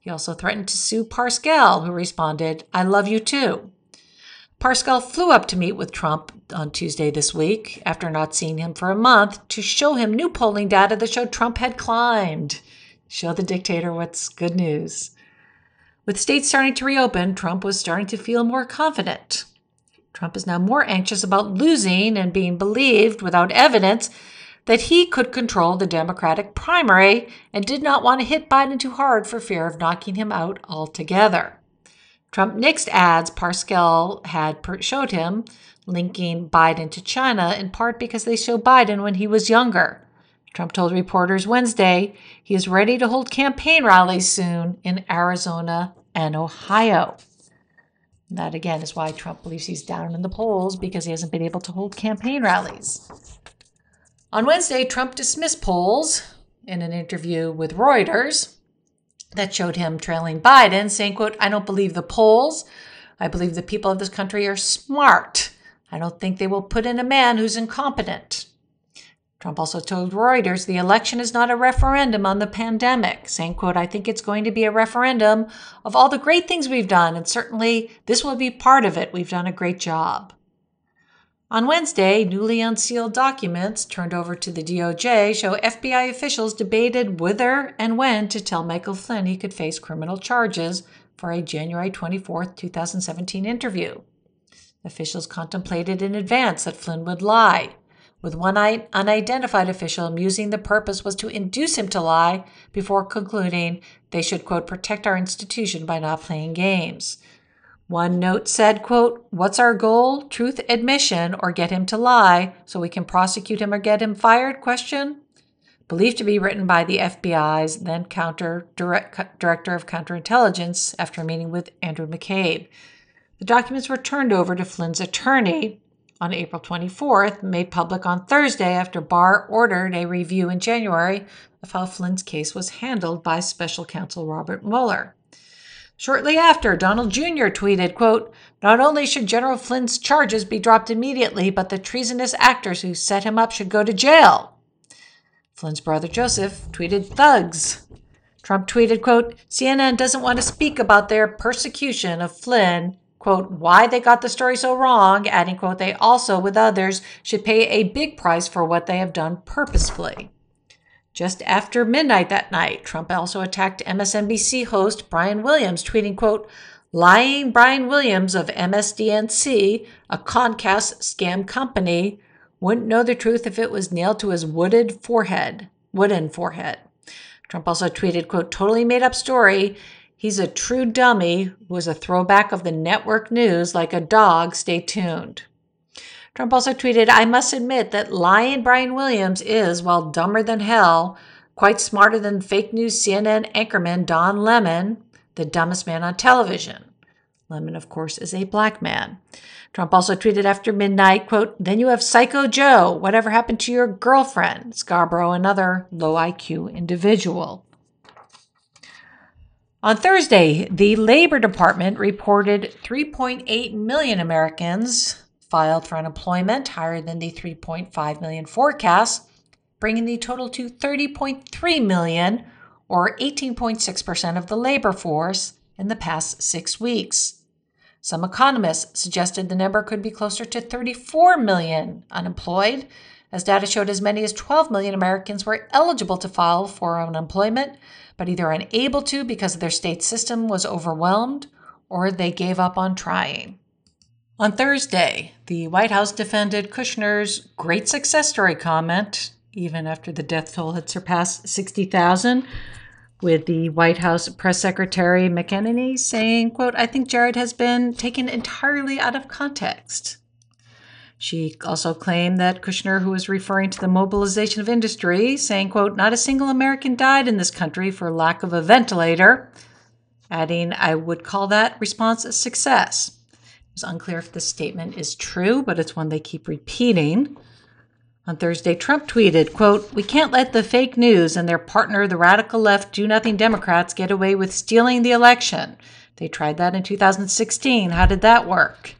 He also threatened to sue Parscale, who responded, I love you too. Parscale flew up to meet with Trump on Tuesday this week, after not seeing him for a month, to show him new polling data that showed Trump had climbed. Show the dictator what's good news. With states starting to reopen, Trump was starting to feel more confident. Trump is now more anxious about losing and being believed without evidence that he could control the Democratic primary and did not want to hit Biden too hard for fear of knocking him out altogether. Trump nixed ads Parscale had showed him, linking Biden to China, in part because they show Biden when he was younger. Trump told reporters Wednesday he is ready to hold campaign rallies soon in Arizona and Ohio. And that, again, is why Trump believes he's down in the polls, because he hasn't been able to hold campaign rallies. On Wednesday, Trump dismissed polls in an interview with Reuters that showed him trailing Biden, saying, quote, I don't believe the polls. I believe the people of this country are smart. I don't think they will put in a man who's incompetent. Trump also told Reuters the election is not a referendum on the pandemic, saying, quote, I think it's going to be a referendum of all the great things we've done, and certainly this will be part of it. We've done a great job. On Wednesday, newly unsealed documents turned over to the D O J show F B I officials debated whether and when to tell Michael Flynn he could face criminal charges for a January twenty-fourth, twenty seventeen interview. Officials contemplated in advance that Flynn would lie, with one unidentified official musing the purpose was to induce him to lie before concluding they should, quote, protect our institution by not playing games. One note said, quote, what's our goal? Truth admission or get him to lie so we can prosecute him or get him fired? Question. Believed to be written by the F B I's then counter direct, director of counterintelligence after a meeting with Andrew McCabe. The documents were turned over to Flynn's attorney on April twenty-fourth, made public on Thursday after Barr ordered a review in January of how Flynn's case was handled by special counsel Robert Mueller. Shortly after, Donald Junior tweeted, quote, not only should General Flynn's charges be dropped immediately, but the treasonous actors who set him up should go to jail. Flynn's brother Joseph tweeted thugs. Trump tweeted, quote, C N N doesn't want to speak about their persecution of Flynn, quote, why they got the story so wrong, adding, quote, they also, with others, should pay a big price for what they have done purposefully. Just after midnight that night, Trump also attacked M S N B C host Brian Williams, tweeting, quote, lying Brian Williams of M S D N C, a Comcast scam company, wouldn't know the truth if it was nailed to his wooded forehead, wooden forehead. Trump also tweeted, quote, totally made up story. He's a true dummy who was a throwback of the network news like a dog. Stay tuned. Trump also tweeted, I must admit that lying Brian Williams is, well, dumber than hell, quite smarter than fake news C N N anchorman Don Lemon, the dumbest man on television. Lemon, of course, is a black man. Trump also tweeted after midnight, quote, "Then you have Psycho Joe. Whatever happened to your girlfriend?" Scarborough, another low I Q individual. On Thursday, the Labor Department reported three point eight million Americans filed for unemployment, higher than the three point five million forecast, bringing the total to thirty point three million, or eighteen point six percent of the labor force, in the past six weeks. Some economists suggested the number could be closer to thirty-four million unemployed, as data showed as many as twelve million Americans were eligible to file for unemployment, but either unable to because their state system was overwhelmed or they gave up on trying. On Thursday, the White House defended Kushner's great success story comment, even after the death toll had surpassed sixty thousand, with the White House Press Secretary McEnany saying, quote, "I think Jared has been taken entirely out of context." She also claimed that Kushner, who was referring to the mobilization of industry, saying, quote, "Not a single American died in this country for lack of a ventilator," adding, "I would call that response a success." It's unclear if this statement is true, but it's one they keep repeating. On Thursday, Trump tweeted, quote, "We can't let the fake news and their partner, the radical left, do-nothing Democrats, get away with stealing the election. They tried that in two thousand sixteen. How did that work?"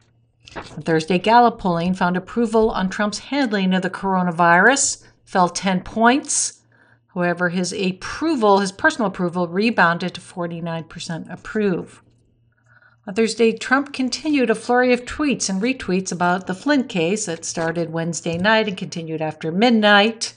On Thursday, Gallup polling found approval on Trump's handling of the coronavirus fell ten points. However, his approval, his personal approval, rebounded to forty-nine percent approve. On Thursday, Trump continued a flurry of tweets and retweets about the Flynn case that started Wednesday night and continued after midnight,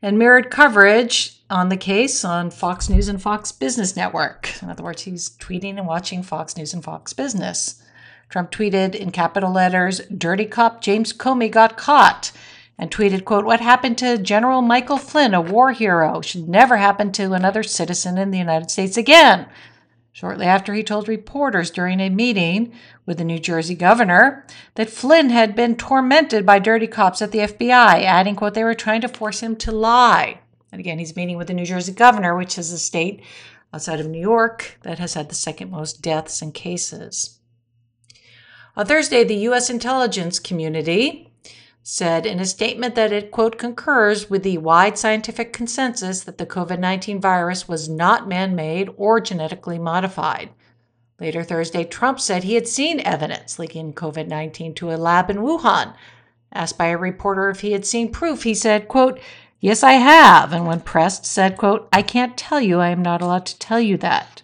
and mirrored coverage on the case on Fox News and Fox Business Network. In other words, he's tweeting and watching Fox News and Fox Business. Trump tweeted in capital letters, "Dirty cop James Comey got caught," and tweeted, quote, "What happened to General Michael Flynn, a war hero, should never happen to another citizen in the United States again." Shortly after, he told reporters during a meeting with the New Jersey governor that Flynn had been tormented by dirty cops at the F B I, adding, quote, "They were trying to force him to lie." And again, he's meeting with the New Jersey governor, which is a state outside of New York that has had the second most deaths and cases. On Thursday, the U S intelligence community said in a statement that it, quote, "concurs with the wide scientific consensus that the COVID nineteen virus was not man-made or genetically modified." Later Thursday, Trump said he had seen evidence linking COVID nineteen to a lab in Wuhan. Asked by a reporter if he had seen proof, he said, quote, "Yes, I have," and when pressed, said, quote, "I can't tell you. I am not allowed to tell you that."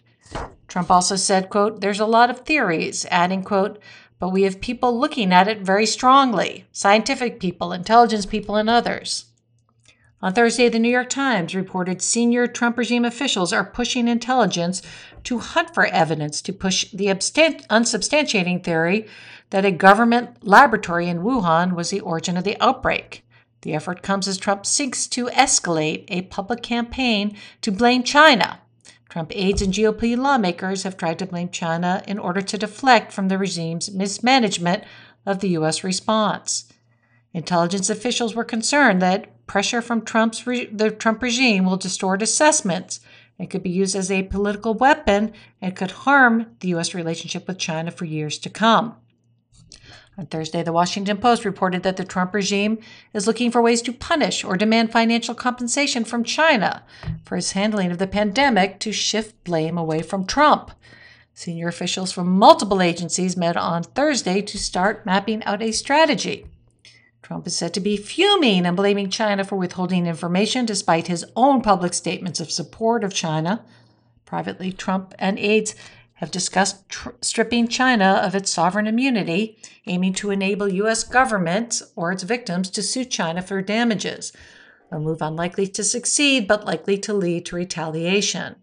Trump also said, quote, "There's a lot of theories," adding, quote, "But we have people looking at it very strongly, scientific people, intelligence people, and others." On Thursday, the New York Times reported senior Trump regime officials are pushing intelligence to hunt for evidence to push the unsubstantiating theory that a government laboratory in Wuhan was the origin of the outbreak. The effort comes as Trump seeks to escalate a public campaign to blame China. Trump aides and G O P lawmakers have tried to blame China in order to deflect from the regime's mismanagement of the U S response. Intelligence officials were concerned that pressure from Trump's re- the Trump regime will distort assessments and could be used as a political weapon and could harm the U S relationship with China for years to come. On Thursday, the Washington Post reported that the Trump regime is looking for ways to punish or demand financial compensation from China for its handling of the pandemic to shift blame away from Trump. Senior officials from multiple agencies met on Thursday to start mapping out a strategy. Trump is said to be fuming and blaming China for withholding information despite his own public statements of support of China. Privately, Trump and aides have discussed tr- stripping China of its sovereign immunity, aiming to enable U S government or its victims to sue China for damages, a move unlikely to succeed but likely to lead to retaliation.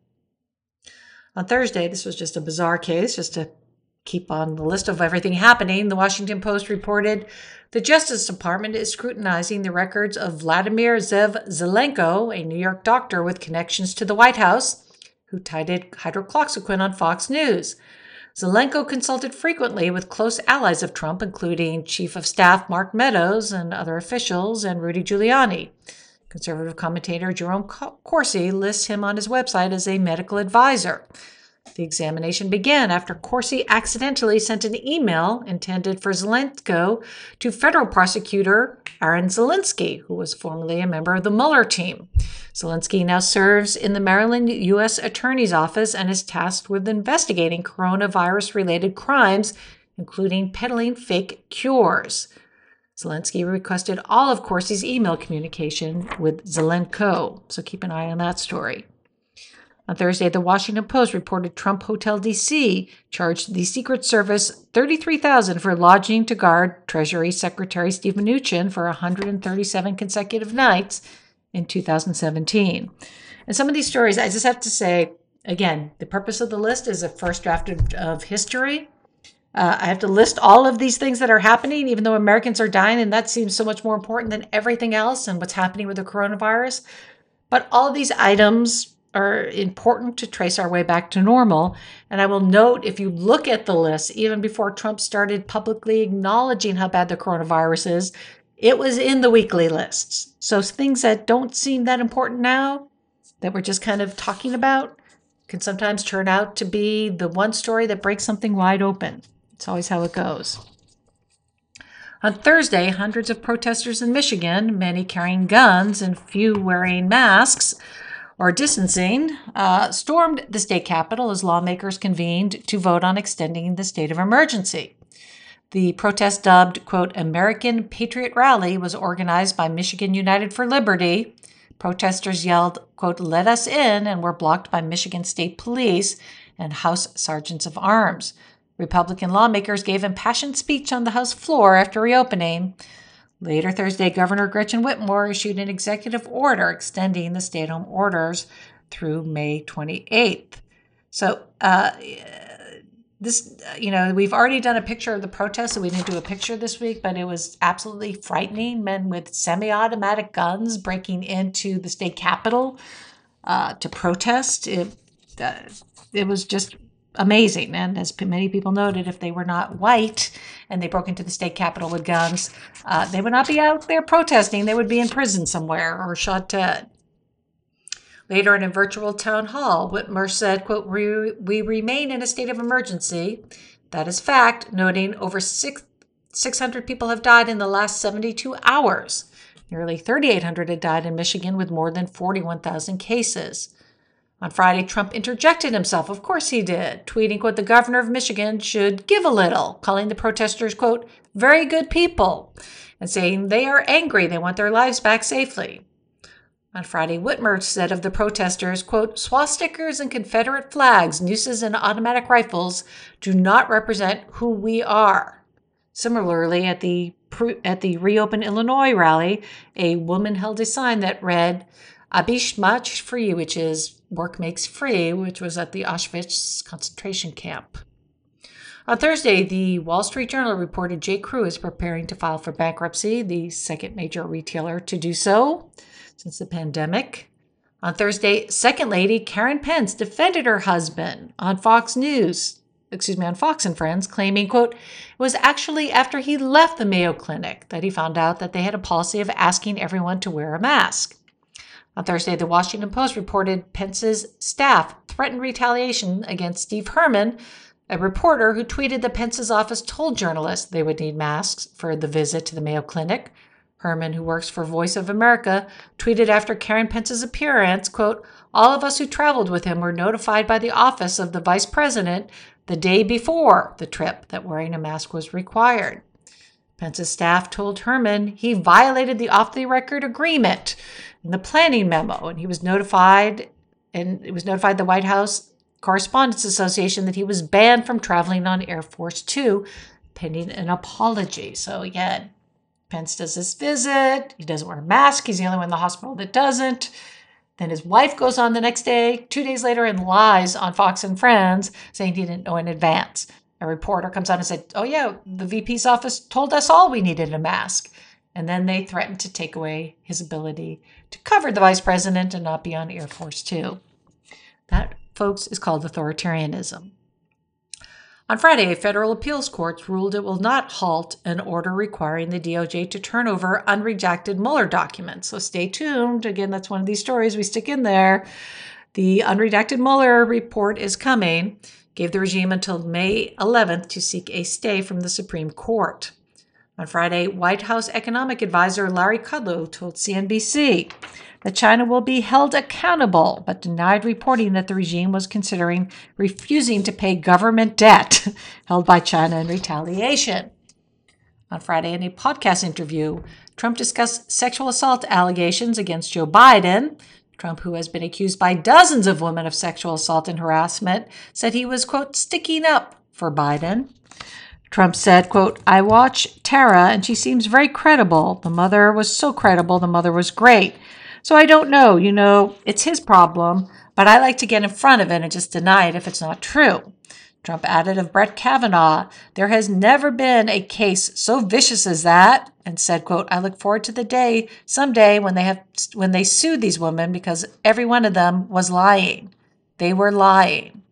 On Thursday, this was just a bizarre case, just to keep on the list of everything happening, the Washington Post reported the Justice Department is scrutinizing the records of Vladimir Zev Zelenko, a New York doctor with connections to the White House, who touted hydroxychloroquine on Fox News. Zelenko consulted frequently with close allies of Trump, including Chief of Staff Mark Meadows and other officials, and Rudy Giuliani. Conservative commentator Jerome Corsi lists him on his website as a medical advisor. The examination began after Corsi accidentally sent an email intended for Zelenko to federal prosecutor Aaron Zelinsky, who was formerly a member of the Mueller team. Zelinsky now serves in the Maryland U S Attorney's Office and is tasked with investigating coronavirus-related crimes, including peddling fake cures. Zelensky requested all of Corsi's email communication with Zelenko, so keep an eye on that story. On Thursday, the Washington Post reported Trump Hotel D C charged the Secret Service thirty-three thousand dollars for lodging to guard Treasury Secretary Steve Mnuchin for one hundred thirty-seven consecutive nights in two thousand seventeen. And some of these stories, I just have to say, again, the purpose of the list is a first draft of, of history. Uh, I have to list all of these things that are happening, even though Americans are dying, and that seems so much more important than everything else and what's happening with the coronavirus. But all of these items are important to trace our way back to normal. And I will note, if you look at the list, even before Trump started publicly acknowledging how bad the coronavirus is, it was in the weekly lists. So things that don't seem that important now, that we're just kind of talking about, can sometimes turn out to be the one story that breaks something wide open. It's always how it goes. On Thursday, hundreds of protesters in Michigan, many carrying guns and few wearing masks, or distancing, uh, stormed the state capitol as lawmakers convened to vote on extending the state of emergency. The protest, dubbed, quote, American Patriot Rally, was organized by Michigan United for Liberty. Protesters yelled, quote, let us in, and were blocked by Michigan State Police and House Sergeants of Arms. Republican lawmakers gave impassioned speech on the House floor after reopening. Later Thursday, Governor Gretchen Whitmer issued an executive order extending the stay-at-home orders through May twenty-eighth. So uh, this, you know, we've already done a picture of the protest, so we didn't do a picture this week, but it was absolutely frightening. Men with semi-automatic guns breaking into the state capitol uh, to protest. It, uh, it was just amazing. And as many people noted, if they were not white and they broke into the state capitol with guns, uh, they would not be out there protesting. They would be in prison somewhere or shot dead. Later in a virtual town hall, Whitmer said, quote, we, we remain in a state of emergency. That is fact, noting over six, 600 people have died in the last seventy-two hours. Nearly thirty-eight hundred had died in Michigan with more than forty-one thousand cases. On Friday, Trump interjected himself. Of course he did, tweeting, quote, the governor of Michigan should give a little, calling the protesters, quote, very good people, and saying they are angry. They want their lives back safely. On Friday, Whitmer said of the protesters, quote, swastikas and Confederate flags, nooses and automatic rifles do not represent who we are. Similarly, at the, at the Reopen Illinois rally, a woman held a sign that read, Abishmach free, which is work makes free, which was at the Auschwitz concentration camp. On Thursday, the Wall Street Journal reported J. Crew is preparing to file for bankruptcy, the second major retailer to do so since the pandemic. On Thursday, Second Lady Karen Pence defended her husband on Fox News, excuse me, on Fox and Friends, claiming, quote, it was actually after he left the Mayo Clinic that he found out that they had a policy of asking everyone to wear a mask. On Thursday, the Washington Post reported Pence's staff threatened retaliation against Steve Herman, a reporter who tweeted that Pence's office told journalists they would need masks for the visit to the Mayo Clinic. Herman, who works for Voice of America, tweeted after Karen Pence's appearance, quote, all of us who traveled with him were notified by the office of the vice president the day before the trip that wearing a mask was required. Pence's staff told Herman he violated the off-the-record agreement in the planning memo, and he was notified, and it was notified the White House Correspondents Association that he was banned from traveling on Air Force Two, pending an apology. So again, Pence does this visit. He doesn't wear a mask. He's the only one in the hospital that doesn't. Then his wife goes on the next day, two days later, and lies on Fox and Friends, saying he didn't know in advance. A reporter comes out and said, oh yeah, the V P's office told us all we needed a mask. And then they threatened to take away his ability to cover the vice president and not be on Air Force Two. That, folks, is called authoritarianism. On Friday, a federal appeals court ruled it will not halt an order requiring the D O J to turn over unredacted Mueller documents. So stay tuned. Again, that's one of these stories we stick in there. The unredacted Mueller report is coming. Gave the regime until May eleventh to seek a stay from the Supreme Court. On Friday, White House economic advisor Larry Kudlow told C N B C that China will be held accountable, but denied reporting that the regime was considering refusing to pay government debt held by China in retaliation. On Friday, in a podcast interview, Trump discussed sexual assault allegations against Joe Biden. Trump, who has been accused by dozens of women of sexual assault and harassment, said he was, quote, sticking up for Biden. Trump said, quote, I watch Tara and she seems very credible. The mother was so credible. The mother was great. So I don't know, you know, it's his problem, but I like to get in front of it and just deny it if it's not true. Trump added of Brett Kavanaugh, there has never been a case so vicious as that, and said, quote, I look forward to the day someday when they have when they sued these women because every one of them was lying. They were lying.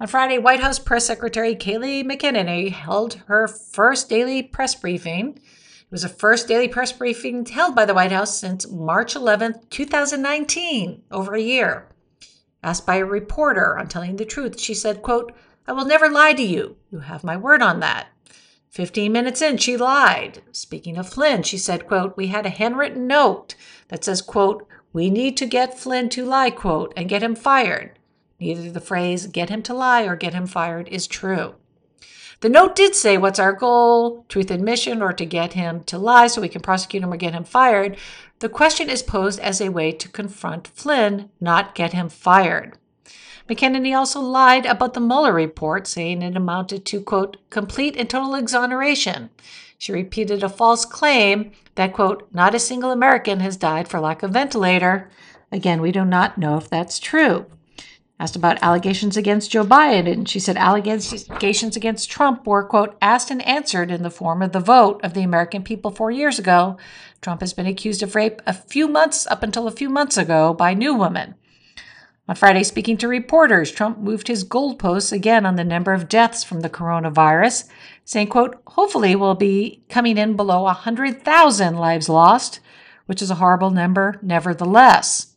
On Friday, White House Press Secretary Kayleigh McEnany held her first daily press briefing. It was the first daily press briefing held by the White House since March eleventh, two thousand nineteen, over a year. Asked by a reporter on telling the truth, she said, quote, I will never lie to you. You have my word on that. fifteen minutes in, she lied. Speaking of Flynn, she said, quote, we had a handwritten note that says, quote, we need to get Flynn to lie, quote, and get him fired. Neither the phrase get him to lie or get him fired is true. The note did say, what's our goal, truth in mission, or to get him to lie so we can prosecute him or get him fired. The question is posed as a way to confront Flynn, not get him fired. McEnany also lied about the Mueller report, saying it amounted to, quote, complete and total exoneration. She repeated a false claim that, quote, not a single American has died for lack of ventilator. Again, we do not know if that's true. Asked about allegations against Joe Biden, and she said allegations against Trump were, quote, asked and answered in the form of the vote of the American people four years ago. Trump has been accused of rape a few months, up until a few months ago, by New Woman. On Friday, speaking to reporters, Trump moved his goalposts again on the number of deaths from the coronavirus, saying, quote, hopefully we'll be coming in below one hundred thousand lives lost, which is a horrible number nevertheless.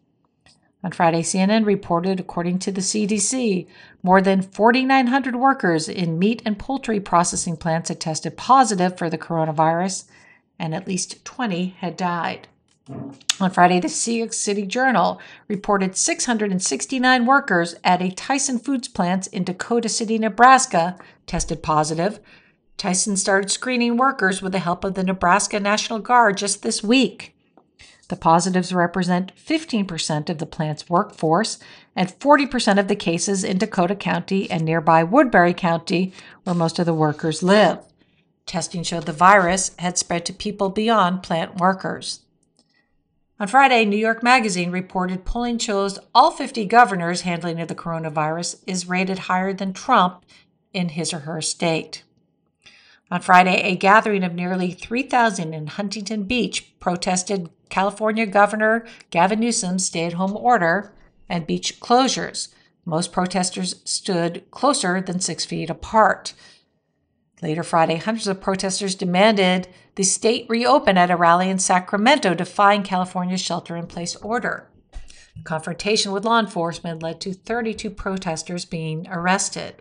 On Friday, C N N reported, according to the C D C, more than four thousand nine hundred workers in meat and poultry processing plants had tested positive for the coronavirus, and at least twenty had died. On Friday, the New York City Journal reported six hundred sixty-nine workers at a Tyson Foods plant in Dakota City, Nebraska, tested positive. Tyson started screening workers with the help of the Nebraska National Guard just this week. The positives represent fifteen percent of the plant's workforce and forty percent of the cases in Dakota County and nearby Woodbury County, where most of the workers live. Testing showed the virus had spread to people beyond plant workers. On Friday, New York Magazine reported polling shows all fifty governors' handling of the coronavirus is rated higher than Trump in his or her state. On Friday, a gathering of nearly three thousand in Huntington Beach protested California Governor Gavin Newsom's stay-at-home order and beach closures. Most protesters stood closer than six feet apart. Later Friday, hundreds of protesters demanded the state reopen at a rally in Sacramento, defying California's shelter-in-place order. The confrontation with law enforcement led to thirty-two protesters being arrested.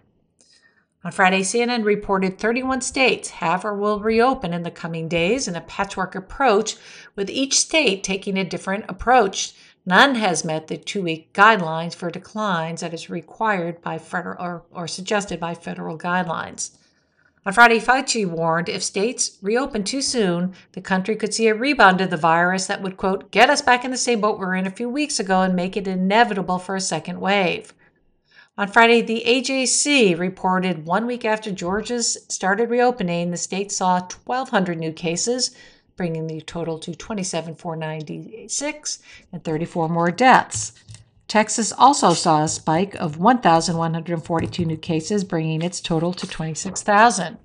On Friday, C N N reported thirty-one states have or will reopen in the coming days in a patchwork approach, with each state taking a different approach. None has met the two-week guidelines for declines that is required by federal or, or suggested by federal guidelines. On Friday, Fauci warned if states reopen too soon, the country could see a rebound of the virus that would, quote, get us back in the same boat we were in a few weeks ago and make it inevitable for a second wave. On Friday, the A J C reported one week after Georgia's started reopening, the state saw one thousand two hundred new cases, bringing the total to twenty-seven thousand four hundred ninety-six and thirty-four more deaths. Texas also saw a spike of one thousand one hundred forty-two new cases, bringing its total to twenty-six thousand.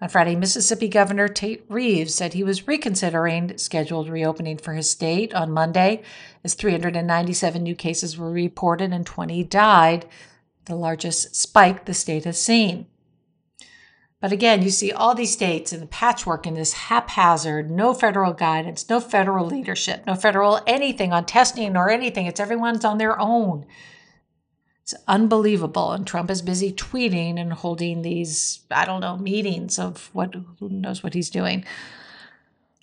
On Friday, Mississippi Governor Tate Reeves said he was reconsidering scheduled reopening for his state on Monday as three hundred ninety-seven new cases were reported and twenty died. the largest spike the state has seen. But again, you see all these states in the patchwork in this haphazard, no federal guidance, no federal leadership, no federal anything on testing or anything. It's everyone's on their own. It's unbelievable. And Trump is busy tweeting and holding these, I don't know, meetings of what, who knows what he's doing.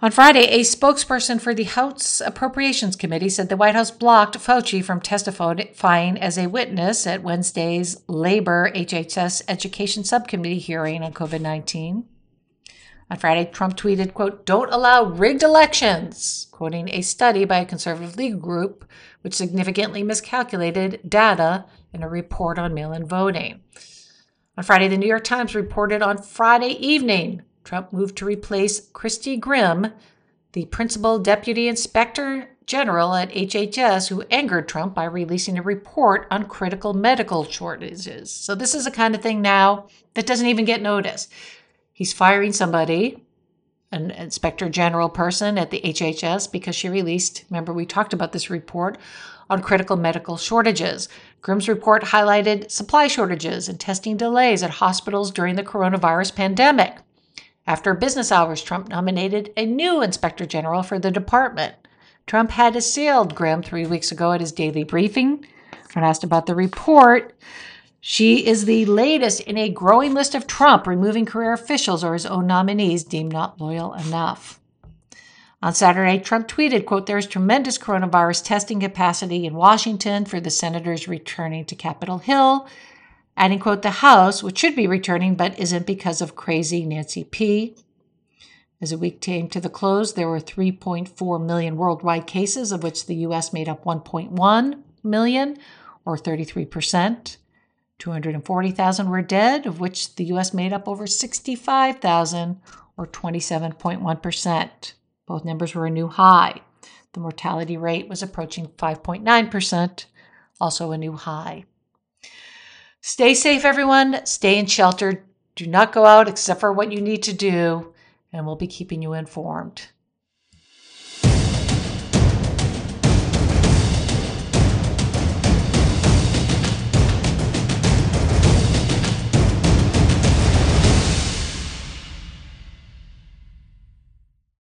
On Friday, a spokesperson for the House Appropriations Committee said the White House blocked Fauci from testifying as a witness at Wednesday's Labor H H S Education Subcommittee hearing on COVID nineteen. On Friday, Trump tweeted, quote, "Don't allow rigged elections," quoting a study by a conservative legal group which significantly miscalculated data in a report on mail-in voting. On Friday, the New York Times reported on Friday evening, Trump moved to replace Christy Grimm, the principal deputy inspector general at H H S, who angered Trump by releasing a report on critical medical shortages. So this is the kind of thing now that doesn't even get noticed. He's firing somebody, an inspector general person at the H H S, because she released, remember we talked about this report, on critical medical shortages. Grimm's report highlighted supply shortages and testing delays at hospitals during the coronavirus pandemic. After business hours, Trump nominated a new inspector general for the department. Trump had assailed Grimm three weeks ago at his daily briefing. When asked about the report, she is the latest in a growing list of Trump removing career officials or his own nominees deemed not loyal enough. On Saturday, Trump tweeted, quote, "There is tremendous coronavirus testing capacity in Washington for the senators returning to Capitol Hill," adding, quote, "The House, which should be returning but isn't because of crazy Nancy P." As the week came to the close, there were three point four million worldwide cases, of which the U S made up one point one million, or thirty-three percent. two hundred forty thousand were dead, of which the U S made up over sixty-five thousand, or twenty-seven point one percent. Both numbers were a new high. The mortality rate was approaching five point nine percent, also a new high. Stay safe, everyone. Stay in shelter. Do not go out except for what you need to do, and we'll be keeping you informed.